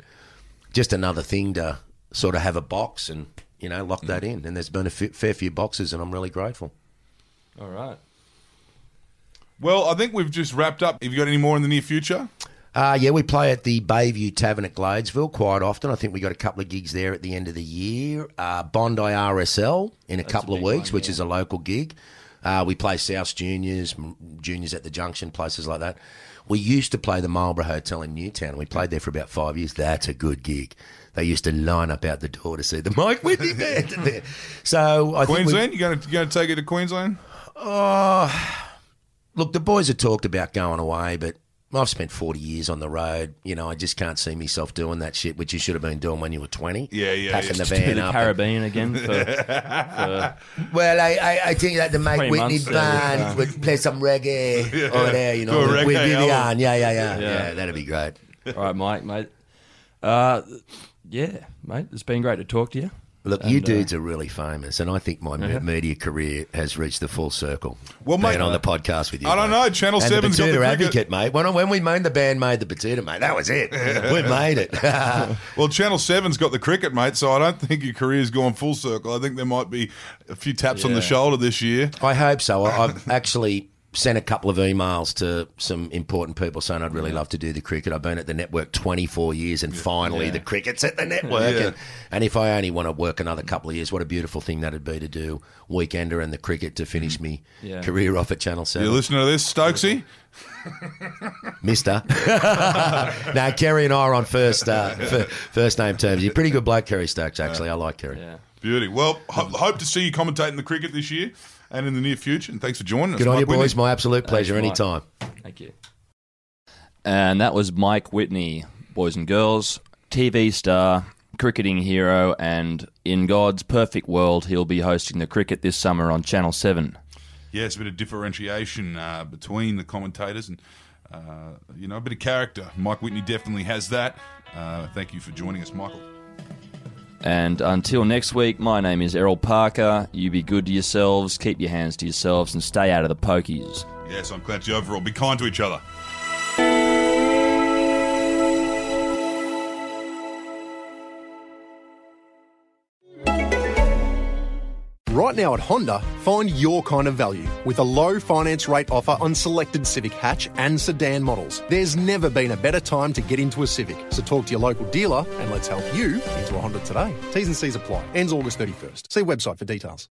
Just another thing to sort of have a box and, you know, lock that in. And there's been a f- fair few boxes, and I'm really grateful. All right. Well, I think we've just wrapped up. Have you got any more in the near future? Uh, yeah, we play at the Bayview Tavern at Gladesville quite often. I think we got a couple of gigs there at the end of the year. Uh, Bondi R S L in a That's couple a of weeks, one, yeah. which is a local gig. Uh, we play South Juniors, Juniors at the Junction, places like that. We used to play the Marlborough Hotel in Newtown. We played there for about five years. That's a good gig. They used to line up out the door to see the Mike Whitney band there. So I Queensland? Think we, you going to going to take it to Queensland? Oh, look, the boys have talked about going away, but I've spent forty years on the road. You know, I just can't see myself doing that shit, which you should have been doing when you were twenty. Yeah, yeah. Packing yeah. the van the up. The Caribbean again. For, for well, I, I, I think that the Mike Whitney band yeah. would play some reggae yeah. over there, you know, with, with Vivian. Yeah, yeah, yeah, yeah. Yeah, that'd be great. All right, Mike, mate. Uh, yeah, mate, it's been great to talk to you. Look, and you dudes uh, are really famous, and I think my yeah. media career has reached the full circle. Well, mate, being on the podcast with you. I don't mate. know. Channel and seven's the Batuta got the Advocate, cricket. mate. When, when we made the band, made the Batuta, mate, that was it. We made it. Well, Channel seven's got the cricket, mate, so I don't think your career's gone full circle. I think there might be a few taps yeah. on the shoulder this year. I hope so. I've actually sent a couple of emails to some important people saying I'd really yeah. love to do the cricket. I've been at the network twenty-four years and finally yeah. the cricket's at the network. Yeah. And, and if I only want to work another couple of years, what a beautiful thing that'd be to do Weekender and the cricket to finish me yeah. career off at Channel seven. You listening to this, Stokesy? Mister. No, Kerry and I are on first uh, first name terms. You're a pretty good bloke, Kerry Stokes, actually. Yeah. I like Kerry. Yeah. Beauty. Well, ho- hope to see you commentating the cricket this year. And in the near future, and thanks for joining us. Good on you, boys. My absolute pleasure. Thanks, anytime. Thank you. And that was Mike Whitney, boys and girls, T V star, cricketing hero, and in God's perfect world, he'll be hosting the cricket this summer on Channel seven. Yes, a bit of differentiation uh, between the commentators and, uh, you know, a bit of character. Mike Whitney definitely has that. Uh, thank you for joining us, Michael. And until next week, my name is Errol Parker. You be good to yourselves, keep your hands to yourselves, and stay out of the pokies. Yes, I'm glad you overall. Be kind to each other. Right now at Honda, find your kind of value with a low finance rate offer on selected Civic hatch and sedan models. There's never been a better time to get into a Civic, so talk to your local dealer and let's help you into a Honda today. T's and C's apply. Ends August thirty-first. See website for details.